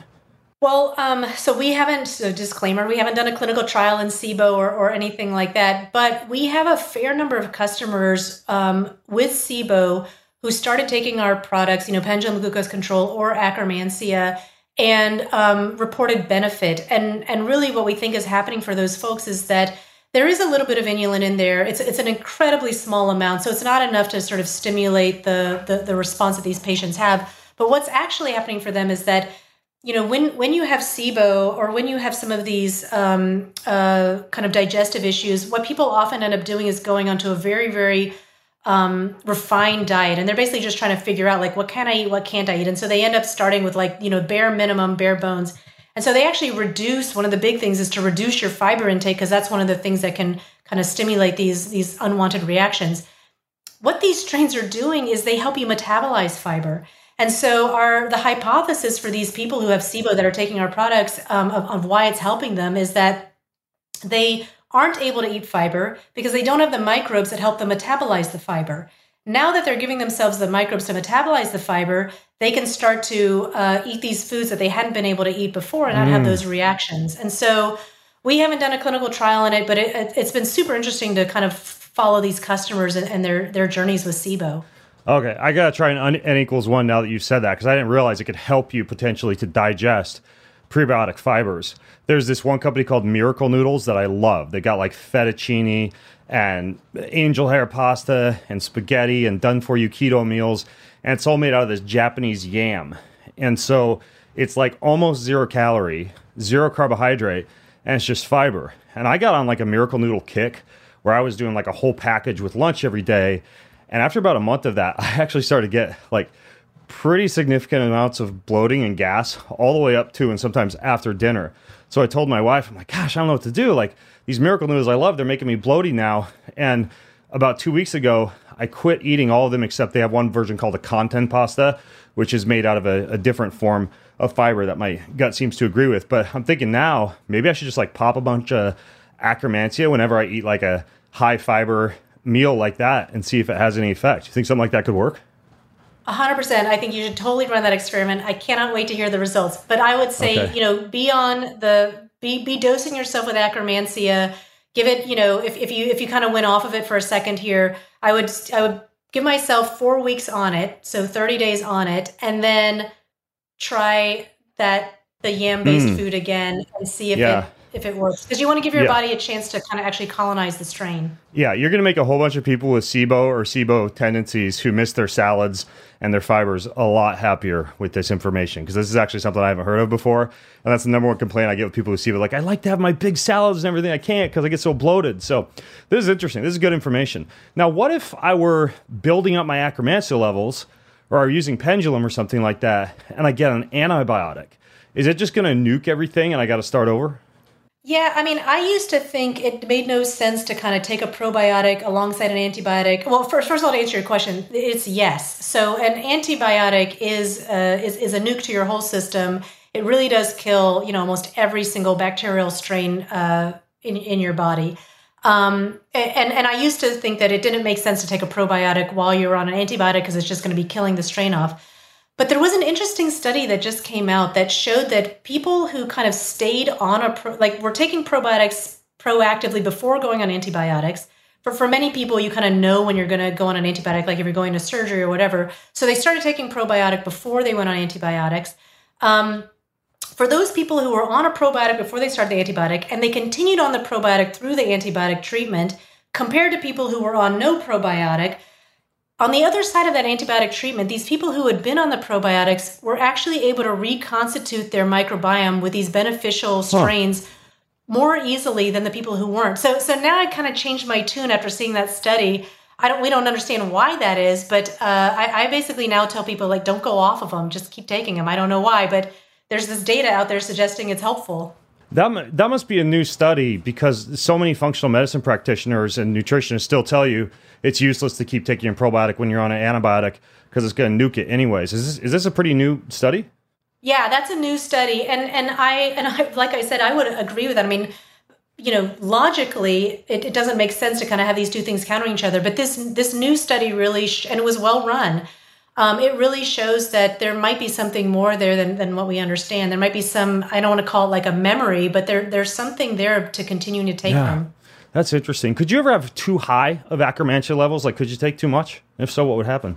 Well, um, so we haven't, so disclaimer, we haven't done a clinical trial in SIBO or, or anything like that, but we have a fair number of customers um, with SIBO who started taking our products, you know, Pendulum Glucose Control or Akkermansia, and um, reported benefit. And and really what we think is happening for those folks is that there is a little bit of inulin in there. It's it's an incredibly small amount, so it's not enough to sort of stimulate the, the, the response that these patients have. But what's actually happening for them is that, you know, when, when you have SIBO or when you have some of these um, uh, kind of digestive issues, what people often end up doing is going onto a very, very um, refined diet. And they're basically just trying to figure out, like, what can I eat? What can't I eat? And so they end up starting with, like, you know, bare minimum, bare bones. And so they actually reduce, one of the big things is to reduce your fiber intake, because that's one of the things that can kind of stimulate these, these unwanted reactions. What these strains are doing is they help you metabolize fiber. And so our the hypothesis for these people who have SIBO that are taking our products um, of, of why it's helping them is that they aren't able to eat fiber because they don't have the microbes that help them metabolize the fiber. Now that they're giving themselves the microbes to metabolize the fiber, they can start to uh, eat these foods that they hadn't been able to eat before and not mm. have those reactions. And so we haven't done a clinical trial in it, but it, it's been super interesting to kind of follow these customers and, and their, their journeys with SIBO. Okay, I got to try an un- N equals one now that you've said that, because I didn't realize it could help you potentially to digest prebiotic fibers. There's this one company called Miracle Noodles that I love. They got like fettuccine and angel hair pasta and spaghetti and done-for-you keto meals, and it's all made out of this Japanese yam. And so it's like almost zero calorie, zero carbohydrate, and it's just fiber. And I got on like a Miracle Noodle kick where I was doing like a whole package with lunch every day. And after about a month of that, I actually started to get like pretty significant amounts of bloating and gas all the way up to and sometimes after dinner. So I told my wife, I'm like, gosh, I don't know what to do. Like these Miracle Noodles I love, they're making me bloaty now. And about two weeks ago, I quit eating all of them, except they have one version called a content pasta, which is made out of a, a different form of fiber that my gut seems to agree with. But I'm thinking now, maybe I should just like pop a bunch of Akkermansia whenever I eat like a high fiber meal like that and see if it has any effect. You think something like that could work? A hundred percent. I think you should totally run that experiment. I cannot wait to hear the results. But I would say, okay. you know, be on the be be dosing yourself with Akkermansia. Give it, you know, if, if you if you kind of went off of it for a second here, I would I would give myself four weeks on it, so thirty days on it, and then try that the yam-based mm. food again and see if yeah. it if it works, because you want to give your yeah. body a chance to kind of actually colonize the strain. Yeah, you're going to make a whole bunch of people with SIBO or SIBO tendencies who miss their salads and their fibers a lot happier with this information, because this is actually something I haven't heard of before. And that's the number one complaint I get with people with SIBO. Like, I like to have my big salads and everything. I can't because I get so bloated. So this is interesting. This is good information. Now, what if I were building up my Akkermansia levels or I were using Pendulum or something like that, and I get an antibiotic? Is it just going to nuke everything and I got to start over? Yeah, I mean, I used to think it made no sense to kind of take a probiotic alongside an antibiotic. Well, first, first of all, to answer your question, it's yes. So an antibiotic is, uh, is is a nuke to your whole system. It really does kill, you know, almost every single bacterial strain uh, in in your body. Um, and and I used to think that it didn't make sense to take a probiotic while you were on an antibiotic because it's just going to be killing the strain off. But there was an interesting study that just came out that showed that people who kind of stayed on a, pro, like were taking probiotics proactively before going on antibiotics. For, for many people, you kind of know when you're going to go on an antibiotic, like if you're going to surgery or whatever. So they started taking probiotic before they went on antibiotics. Um, for those people who were on a probiotic before they started the antibiotic and they continued on the probiotic through the antibiotic treatment compared to people who were on no probiotic, on the other side of that antibiotic treatment, these people who had been on the probiotics were actually able to reconstitute their microbiome with these beneficial strains huh. more easily than the people who weren't. So, so now I kind of changed my tune after seeing that study. I don't, we don't understand why that is, but uh, I, I basically now tell people, like, don't go off of them, just keep taking them. I don't know why, but there's this data out there suggesting it's helpful. That that must be a new study, because so many functional medicine practitioners and nutritionists still tell you it's useless to keep taking a probiotic when you're on an antibiotic because it's going to nuke it anyways. Is this, is this a pretty new study? Yeah, that's a new study. And and I and I, like I said, I would agree with that. I mean, you know, logically, it, it doesn't make sense to kind of have these two things countering each other. But this this new study really, sh- and it was well run, um, it really shows that there might be something more there than, than what we understand. There might be some, I don't want to call it like a memory, but there there's something there to continue to take yeah. from. That's interesting. Could you ever have too high of Akkermansia levels? Like, could you take too much? If so, what would happen?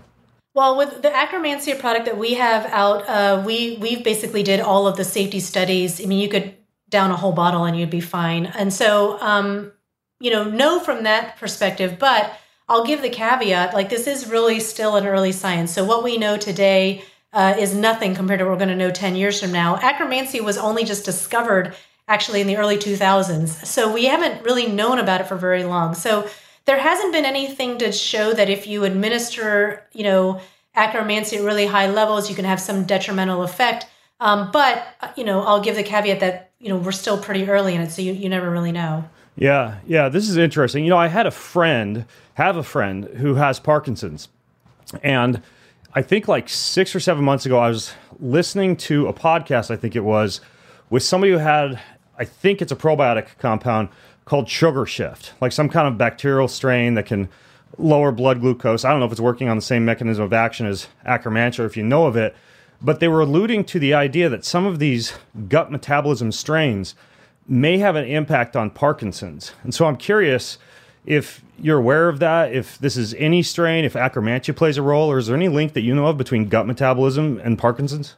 Well, with the Akkermansia product that we have out, uh, we we basically did all of the safety studies. I mean, you could down a whole bottle and you'd be fine. And so, um, you know, no from that perspective. But I'll give the caveat, like this is really still an early science. So what we know today uh, is nothing compared to what we're going to know ten years from now. Akkermansia was only just discovered actually in the early two thousands. So we haven't really known about it for very long. So there hasn't been anything to show that if you administer, you know, Akkermansia at really high levels, you can have some detrimental effect. Um, but, you know, I'll give the caveat that, you know, we're still pretty early in it, so you, you never really know. Yeah, yeah, this is interesting. You know, I had a friend, have a friend who has Parkinson's. And I think like six or seven months ago, I was listening to a podcast, I think it was, with somebody who had, I think it's a probiotic compound, called Sugar Shift, like some kind of bacterial strain that can lower blood glucose. I don't know if it's working on the same mechanism of action as Akkermansia, if you know of it, but they were alluding to the idea that some of these gut metabolism strains may have an impact on Parkinson's. And so I'm curious if you're aware of that, if this is any strain, if Akkermansia plays a role, or is there any link that you know of between gut metabolism and Parkinson's?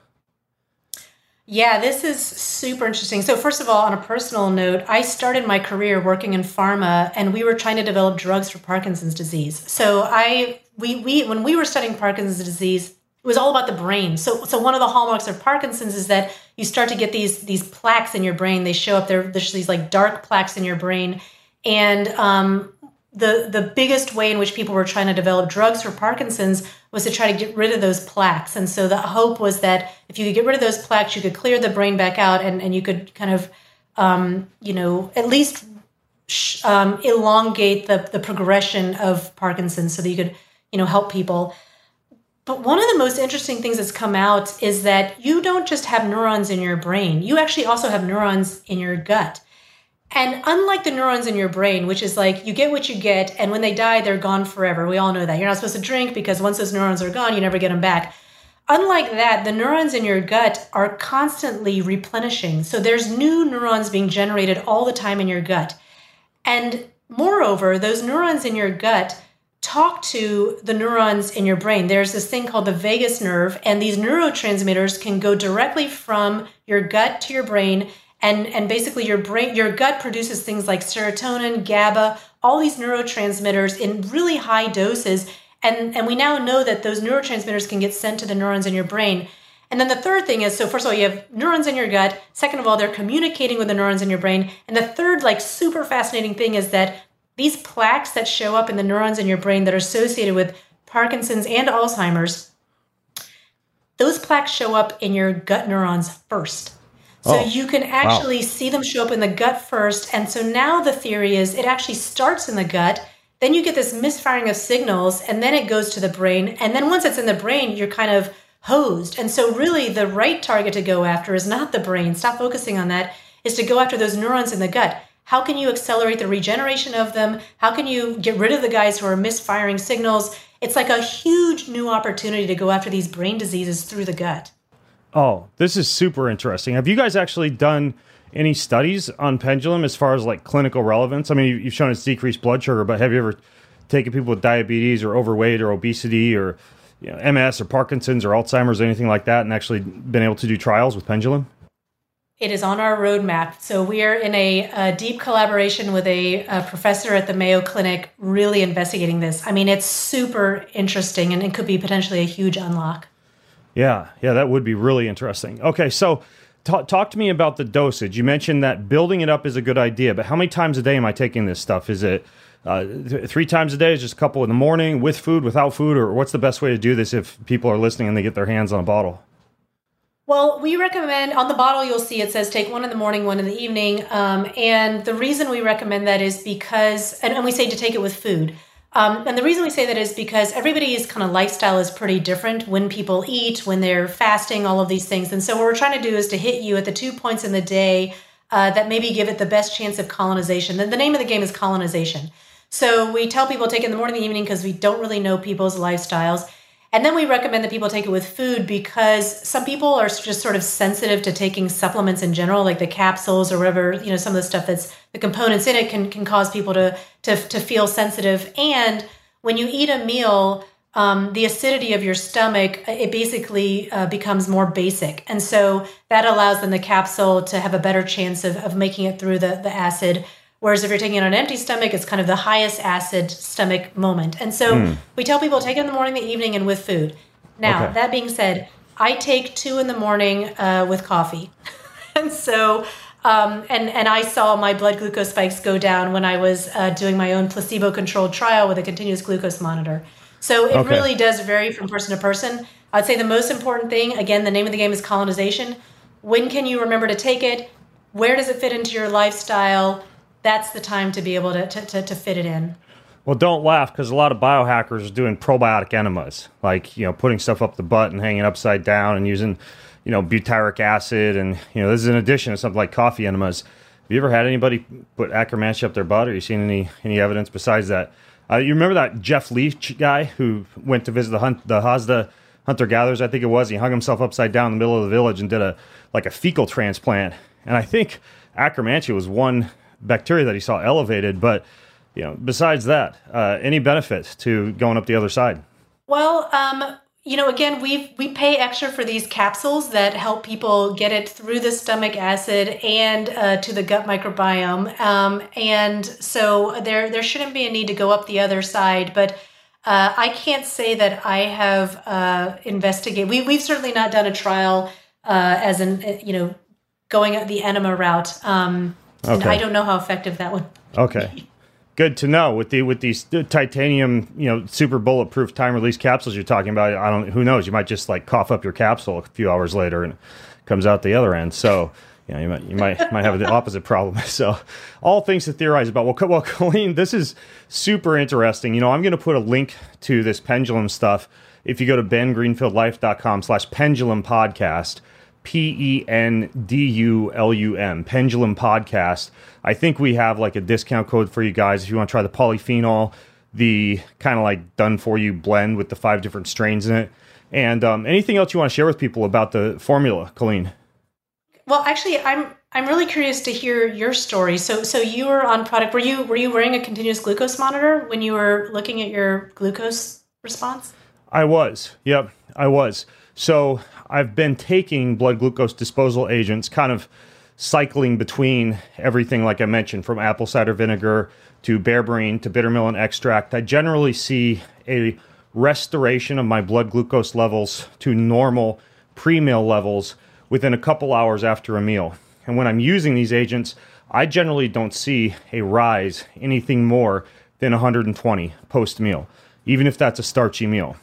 Yeah, this is super interesting. So first of all, on a personal note, I started my career working in pharma, and we were trying to develop drugs for Parkinson's disease. So I, we, we, when we were studying Parkinson's disease, it was all about the brain. So, so one of the hallmarks of Parkinson's is that you start to get these these plaques in your brain. They show up there. There's these like dark plaques in your brain, and um, the the biggest way in which people were trying to develop drugs for Parkinson's was to try to get rid of those plaques. And so the hope was that if you could get rid of those plaques, you could clear the brain back out and, and you could kind of, um, you know, at least sh- um, elongate the, the progression of Parkinson's so that you could, you know, help people. But one of the most interesting things that's come out is that you don't just have neurons in your brain. You actually also have neurons in your gut. And unlike the neurons in your brain, which is like you get what you get, and when they die, they're gone forever. We all know that. You're not supposed to drink because once those neurons are gone, you never get them back. Unlike that, the neurons in your gut are constantly replenishing. So there's new neurons being generated all the time in your gut. And moreover, those neurons in your gut talk to the neurons in your brain. There's this thing called the vagus nerve, and these neurotransmitters can go directly from your gut to your brain. And and basically your brain, your gut produces things like serotonin, GABA, all these neurotransmitters in really high doses. And, and we now know that those neurotransmitters can get sent to the neurons in your brain. And then the third thing is, so first of all, you have neurons in your gut. Second of all, they're communicating with the neurons in your brain. And the third, like super fascinating thing is that these plaques that show up in the neurons in your brain that are associated with Parkinson's and Alzheimer's, those plaques show up in your gut neurons first. So oh, you can actually wow. see them show up in the gut first. And so now the theory is it actually starts in the gut. Then you get this misfiring of signals, and then it goes to the brain. And then once it's in the brain, you're kind of hosed. And so really the right target to go after is not the brain. Stop focusing on that. Is to go after those neurons in the gut. How can you accelerate the regeneration of them? How can you get rid of the guys who are misfiring signals? It's like a huge new opportunity to go after these brain diseases through the gut. Oh, this is super interesting. Have you guys actually done any studies on Pendulum as far as like clinical relevance? I mean, you've shown it's decreased blood sugar, but have you ever taken people with diabetes or overweight or obesity or you know, M S or Parkinson's or Alzheimer's or anything like that and actually been able to do trials with Pendulum? It is on our roadmap. So we are in a, a deep collaboration with a, a professor at the Mayo Clinic really investigating this. I mean, it's super interesting and it could be potentially a huge unlock. Yeah, yeah, that would be really interesting. Okay, so t- talk to me about the dosage. You mentioned that building it up is a good idea, but how many times a day am I taking this stuff? Is it uh, th- three times a day, just a couple in the morning, with food, without food, or what's the best way to do this if people are listening and they get their hands on a bottle? Well, we recommend, on the bottle you'll see it says take one in the morning, one in the evening, um, and the reason we recommend that is because, and, and we say to take it with food. Um, and the reason we say that is because everybody's kind of lifestyle is pretty different when people eat, when they're fasting, all of these things. And so what we're trying to do is to hit you at the two points in the day uh, that maybe give it the best chance of colonization. The, the name of the game is colonization. So we tell people take it in the morning and the evening because we don't really know people's lifestyles. And then we recommend that people take it with food because some people are just sort of sensitive to taking supplements in general, like the capsules or whatever, you know, some of the stuff that's the components in it can, can cause people to, to, to feel sensitive. And when you eat a meal, um, the acidity of your stomach, it basically uh, becomes more basic. And so that allows then the capsule to have a better chance of, of making it through the, the acid. Whereas if you're taking it on an empty stomach, it's kind of the highest acid stomach moment. And so mm. we tell people take it in the morning, the evening, and with food. Now, okay. That being said, I take two in the morning uh, with coffee. and so, um, and, and I saw my blood glucose spikes go down when I was uh, doing my own placebo-controlled trial with a continuous glucose monitor. So it okay. really does vary from person to person. I'd say the most important thing, again, the name of the game is colonization. When can you remember to take it? Where does it fit into your lifestyle? That's the time to be able to to, to, to fit it in. Well, don't laugh because a lot of biohackers are doing probiotic enemas, like, you know, putting stuff up the butt and hanging upside down and using, you know, butyric acid. And, you know, this is in addition to something like coffee enemas. Have you ever had anybody put Akkermansia up their butt or you seen any, any evidence besides that? Uh, you remember that Jeff Leach guy who went to visit the hunt, the Hazda hunter-gatherers, I think it was. He hung himself upside down in the middle of the village and did a like a fecal transplant. And I think Akkermansia was one bacteria that he saw elevated, but you know, besides that, uh, any benefits to going up the other side? Well, um, you know, again, we we pay extra for these capsules that help people get it through the stomach acid and uh, to the gut microbiome, um, and so there there shouldn't be a need to go up the other side. But uh, I can't say that I have uh, investigated. We we've certainly not done a trial uh, as an you know going up the enema route. Um, Okay. And I don't know how effective that would be. Okay. Good to know. With the with these titanium, you know, super bulletproof time release capsules you're talking about, I don't who knows, you might just like cough up your capsule a few hours later and it comes out the other end. So, you know, you might you might might have the opposite problem. So, all things to theorize about. Well, well, Colleen, this is super interesting. You know, I'm going to put a link to this pendulum stuff if you go to ben greenfield life dot com slash pendulum podcast. P E N D U L U M, Pendulum Podcast. I think we have like a discount code for you guys if you want to try the polyphenol, the kind of like done-for-you blend with the five different strains in it. And um, anything else you want to share with people about the formula, Colleen? Well, actually, I'm I'm really curious to hear your story. So so you were on product. Were you were you wearing a continuous glucose monitor when you were looking at your glucose response? I was. Yep, I was. So I've been taking blood glucose disposal agents, kind of cycling between everything, like I mentioned, from apple cider vinegar to berberine to bittermelon extract. I generally see a restoration of my blood glucose levels to normal pre-meal levels within a couple hours after a meal. And when I'm using these agents, I generally don't see a rise anything more than one hundred twenty post-meal, even if that's a starchy meal.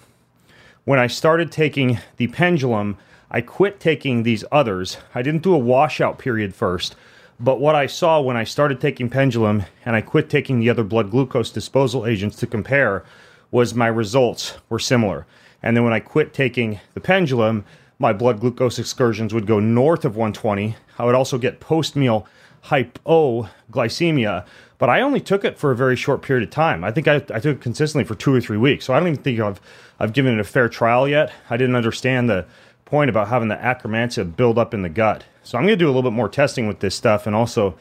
When I started taking the pendulum, I quit taking these others. I didn't do a washout period first, but what I saw when I started taking pendulum and I quit taking the other blood glucose disposal agents to compare was my results were similar. And then when I quit taking the pendulum, my blood glucose excursions would go north of one twenty. I would also get post-meal hypoglycemia, but I only took it for a very short period of time. I think I, I took it consistently for two or three weeks, so I don't even think I've I've given it a fair trial yet. I didn't understand the point about having the Akkermansia build up in the gut. So I'm going to do a little bit more testing with this stuff and also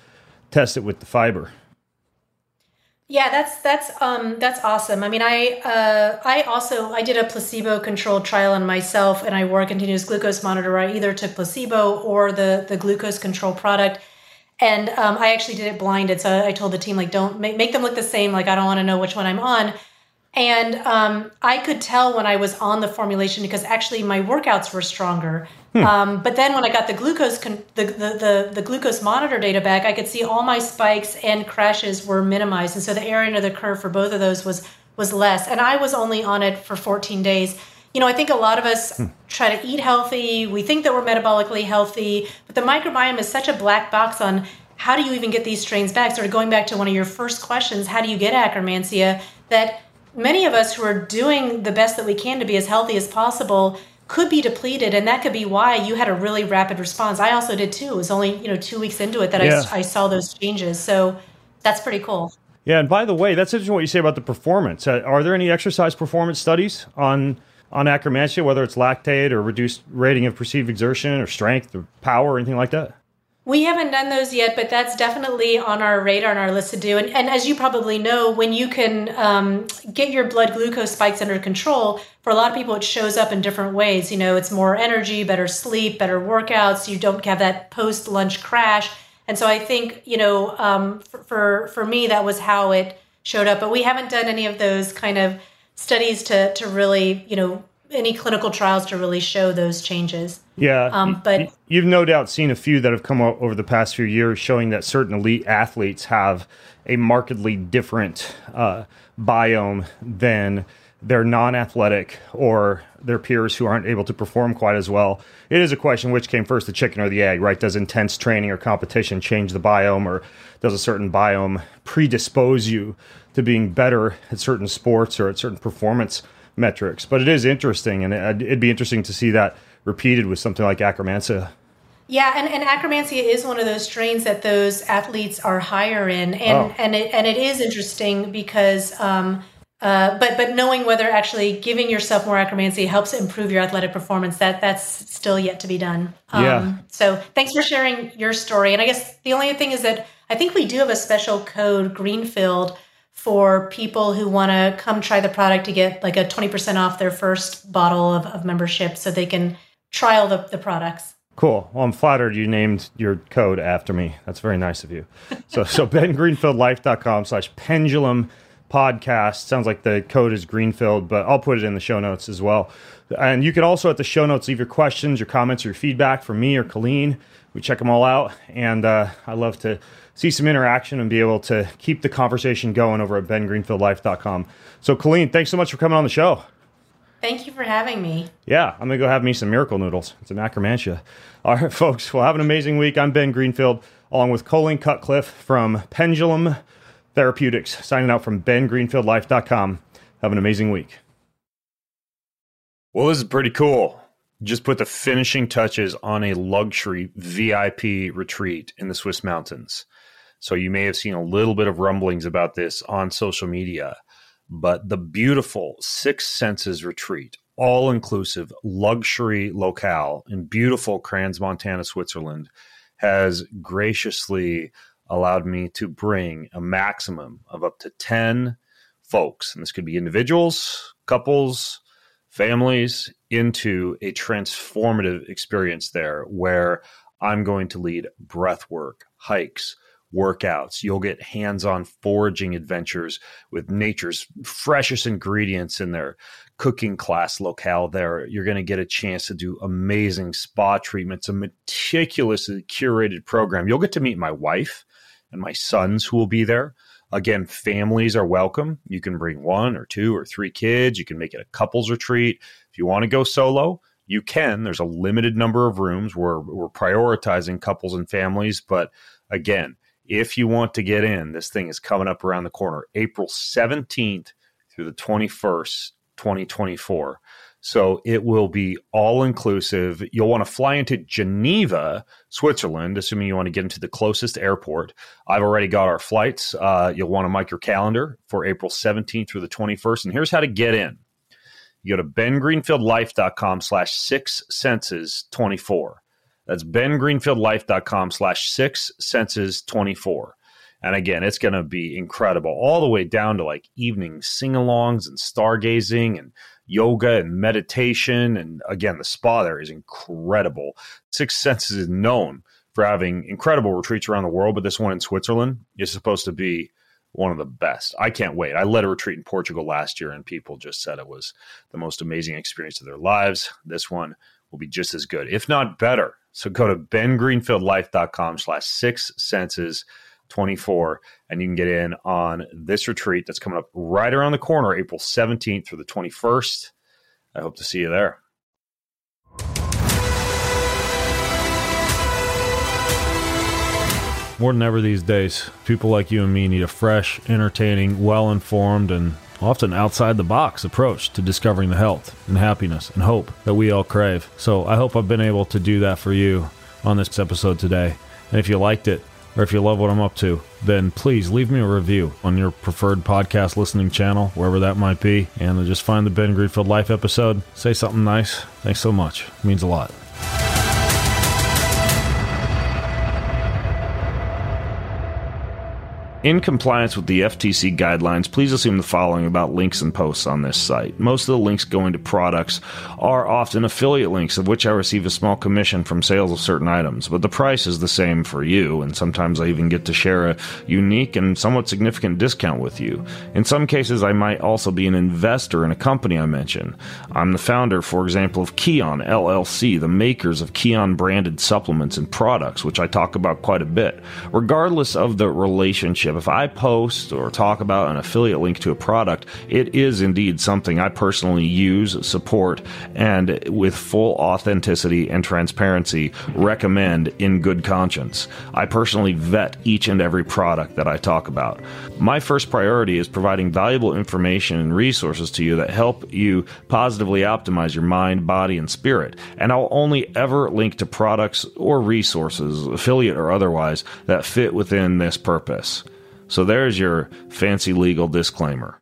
test it with the fiber. Yeah, that's that's um, that's awesome. I mean, I uh, I also I did a placebo-controlled trial on myself, and I wore a continuous glucose monitor where I either took placebo or the the glucose control product. And um, I actually did it blinded. So I told the team, like, don't make, make them look the same. Like, I don't want to know which one I'm on. And um, I could tell when I was on the formulation because actually my workouts were stronger. Hmm. Um, but then when I got the glucose, con- the, the, the, the glucose monitor data back, I could see all my spikes and crashes were minimized. And so the area under the curve for both of those was, was less. And I was only on it for fourteen days. You know, I think a lot of us try to eat healthy. We think that we're metabolically healthy, but the microbiome is such a black box on how do you even get these strains back? Sort of going back to one of your first questions, how do you get Akkermansia? That many of us who are doing the best that we can to be as healthy as possible could be depleted, and that could be why you had a really rapid response. I also did too. It was only, you know, two weeks into it that yeah. I, I saw those changes. So that's pretty cool. Yeah, and by the way, that's interesting what you say about the performance. Uh, are there any exercise performance studies on on Akkermansia, whether it's lactate or reduced rating of perceived exertion or strength or power or anything like that? We haven't done those yet, but that's definitely on our radar and our list to do. And, and as you probably know, when you can um, get your blood glucose spikes under control, for a lot of people, it shows up in different ways. You know, it's more energy, better sleep, better workouts. You don't have that post-lunch crash. And so I think, you know, um, for, for, for me, that was how it showed up. But we haven't done any of those kind of studies to, to really, you know, any clinical trials to really show those changes. Yeah. Um, but you've no doubt seen a few that have come out over the past few years showing that certain elite athletes have a markedly different uh, biome than their non-athletic or their peers who aren't able to perform quite as well. It is a question, which came first, the chicken or the egg, right? Does intense training or competition change the biome, or does a certain biome predispose you to being better at certain sports or at certain performance metrics? But it is interesting, and it, it'd be interesting to see that repeated with something like Akkermansia. Yeah, and, and Akkermansia is one of those strains that those athletes are higher in, and oh. and, it, and it is interesting because um, Uh, but but knowing whether actually giving yourself more Akkermansia helps improve your athletic performance, that that's still yet to be done. Um, yeah. So thanks for sharing your story. And I guess the only thing is that I think we do have a special code, Greenfield, for people who want to come try the product to get like a twenty percent off their first bottle of, of membership so they can trial the, the products. Cool. Well, I'm flattered you named your code after me. That's very nice of you. So so bengreenfieldlife.com slash pendulum. podcast. Sounds like the code is Greenfield, but I'll put it in the show notes as well. And you can also at the show notes leave your questions, your comments, or your feedback for me or Colleen. We check them all out. And uh, I love to see some interaction and be able to keep the conversation going over at ben greenfield life dot com. So Colleen, thanks so much for coming on the show. Thank you for having me. Yeah, I'm going to go have me some Miracle Noodles. It's an Akkermansia. All right, folks. Well, have an amazing week. I'm Ben Greenfield, along with Colleen Cutcliffe from Pendulum Therapeutics, signing out from ben greenfield life dot com. Have an amazing week. Well, this is pretty cool. Just put the finishing touches on a luxury V I P retreat in the Swiss mountains. So you may have seen a little bit of rumblings about this on social media, but the beautiful Six Senses retreat, all-inclusive luxury locale in beautiful Crans-Montana, Switzerland, has graciously allowed me to bring a maximum of up to ten folks, and this could be individuals, couples, families, into a transformative experience there where I'm going to lead breath work, hikes, workouts. You'll get hands-on foraging adventures with nature's freshest ingredients in their cooking class locale there. You're going to get a chance to do amazing spa treatments, a meticulously curated program. You'll get to meet my wife and my sons who will be there. Again, families are welcome. You can bring one or two or three kids. You can make it a couples retreat. If you want to go solo, you can. There's a limited number of rooms. We're, we're prioritizing couples and families. But again, if you want to get in, this thing is coming up around the corner, April seventeenth through the twenty-first, twenty twenty-four. So it will be all-inclusive. You'll want to fly into Geneva, Switzerland, assuming you want to get into the closest airport. I've already got our flights. Uh, you'll want to mark your calendar for April seventeenth through the twenty-first. And here's how to get in. You go to bengreenfieldlife.com slash six senses 24. That's bengreenfieldlife.com slash six senses 24. And again, it's going to be incredible, all the way down to like evening sing-alongs and stargazing and yoga and meditation. And again, the spa there is incredible. Six Senses is known for having incredible retreats around the world, but this one in Switzerland is supposed to be one of the best. I can't wait. I led a retreat in Portugal last year, and people just said it was the most amazing experience of their lives. This one will be just as good, if not better. So go to bengreenfieldlife.com slash six senses 24, and you can get in on this retreat that's coming up right around the corner, April seventeenth through the twenty-first. I hope to see you there. More than ever these days, people like you and me need a fresh, entertaining, well-informed, and often outside the box approach to discovering the health and happiness and hope that we all crave. So I hope I've been able to do that for you on this episode today. And if you liked it, or if you love what I'm up to, then please leave me a review on your preferred podcast listening channel, wherever that might be, and just find the Ben Greenfield Life episode. Say something nice. Thanks so much. It means a lot. In compliance with the F T C guidelines, please assume the following about links and posts on this site. Most of the links going to products are often affiliate links, of which I receive a small commission from sales of certain items, but the price is the same for you, and sometimes I even get to share a unique and somewhat significant discount with you. In some cases, I might also be an investor in a company I mention. I'm the founder, for example, of Keon L L C, the makers of Keon-branded supplements and products, which I talk about quite a bit. Regardless of the relationship, if I post or talk about an affiliate link to a product, it is indeed something I personally use, support, and with full authenticity and transparency, recommend in good conscience. I personally vet each and every product that I talk about. My first priority is providing valuable information and resources to you that help you positively optimize your mind, body, and spirit. And I'll only ever link to products or resources, affiliate or otherwise, that fit within this purpose. So there's your fancy legal disclaimer.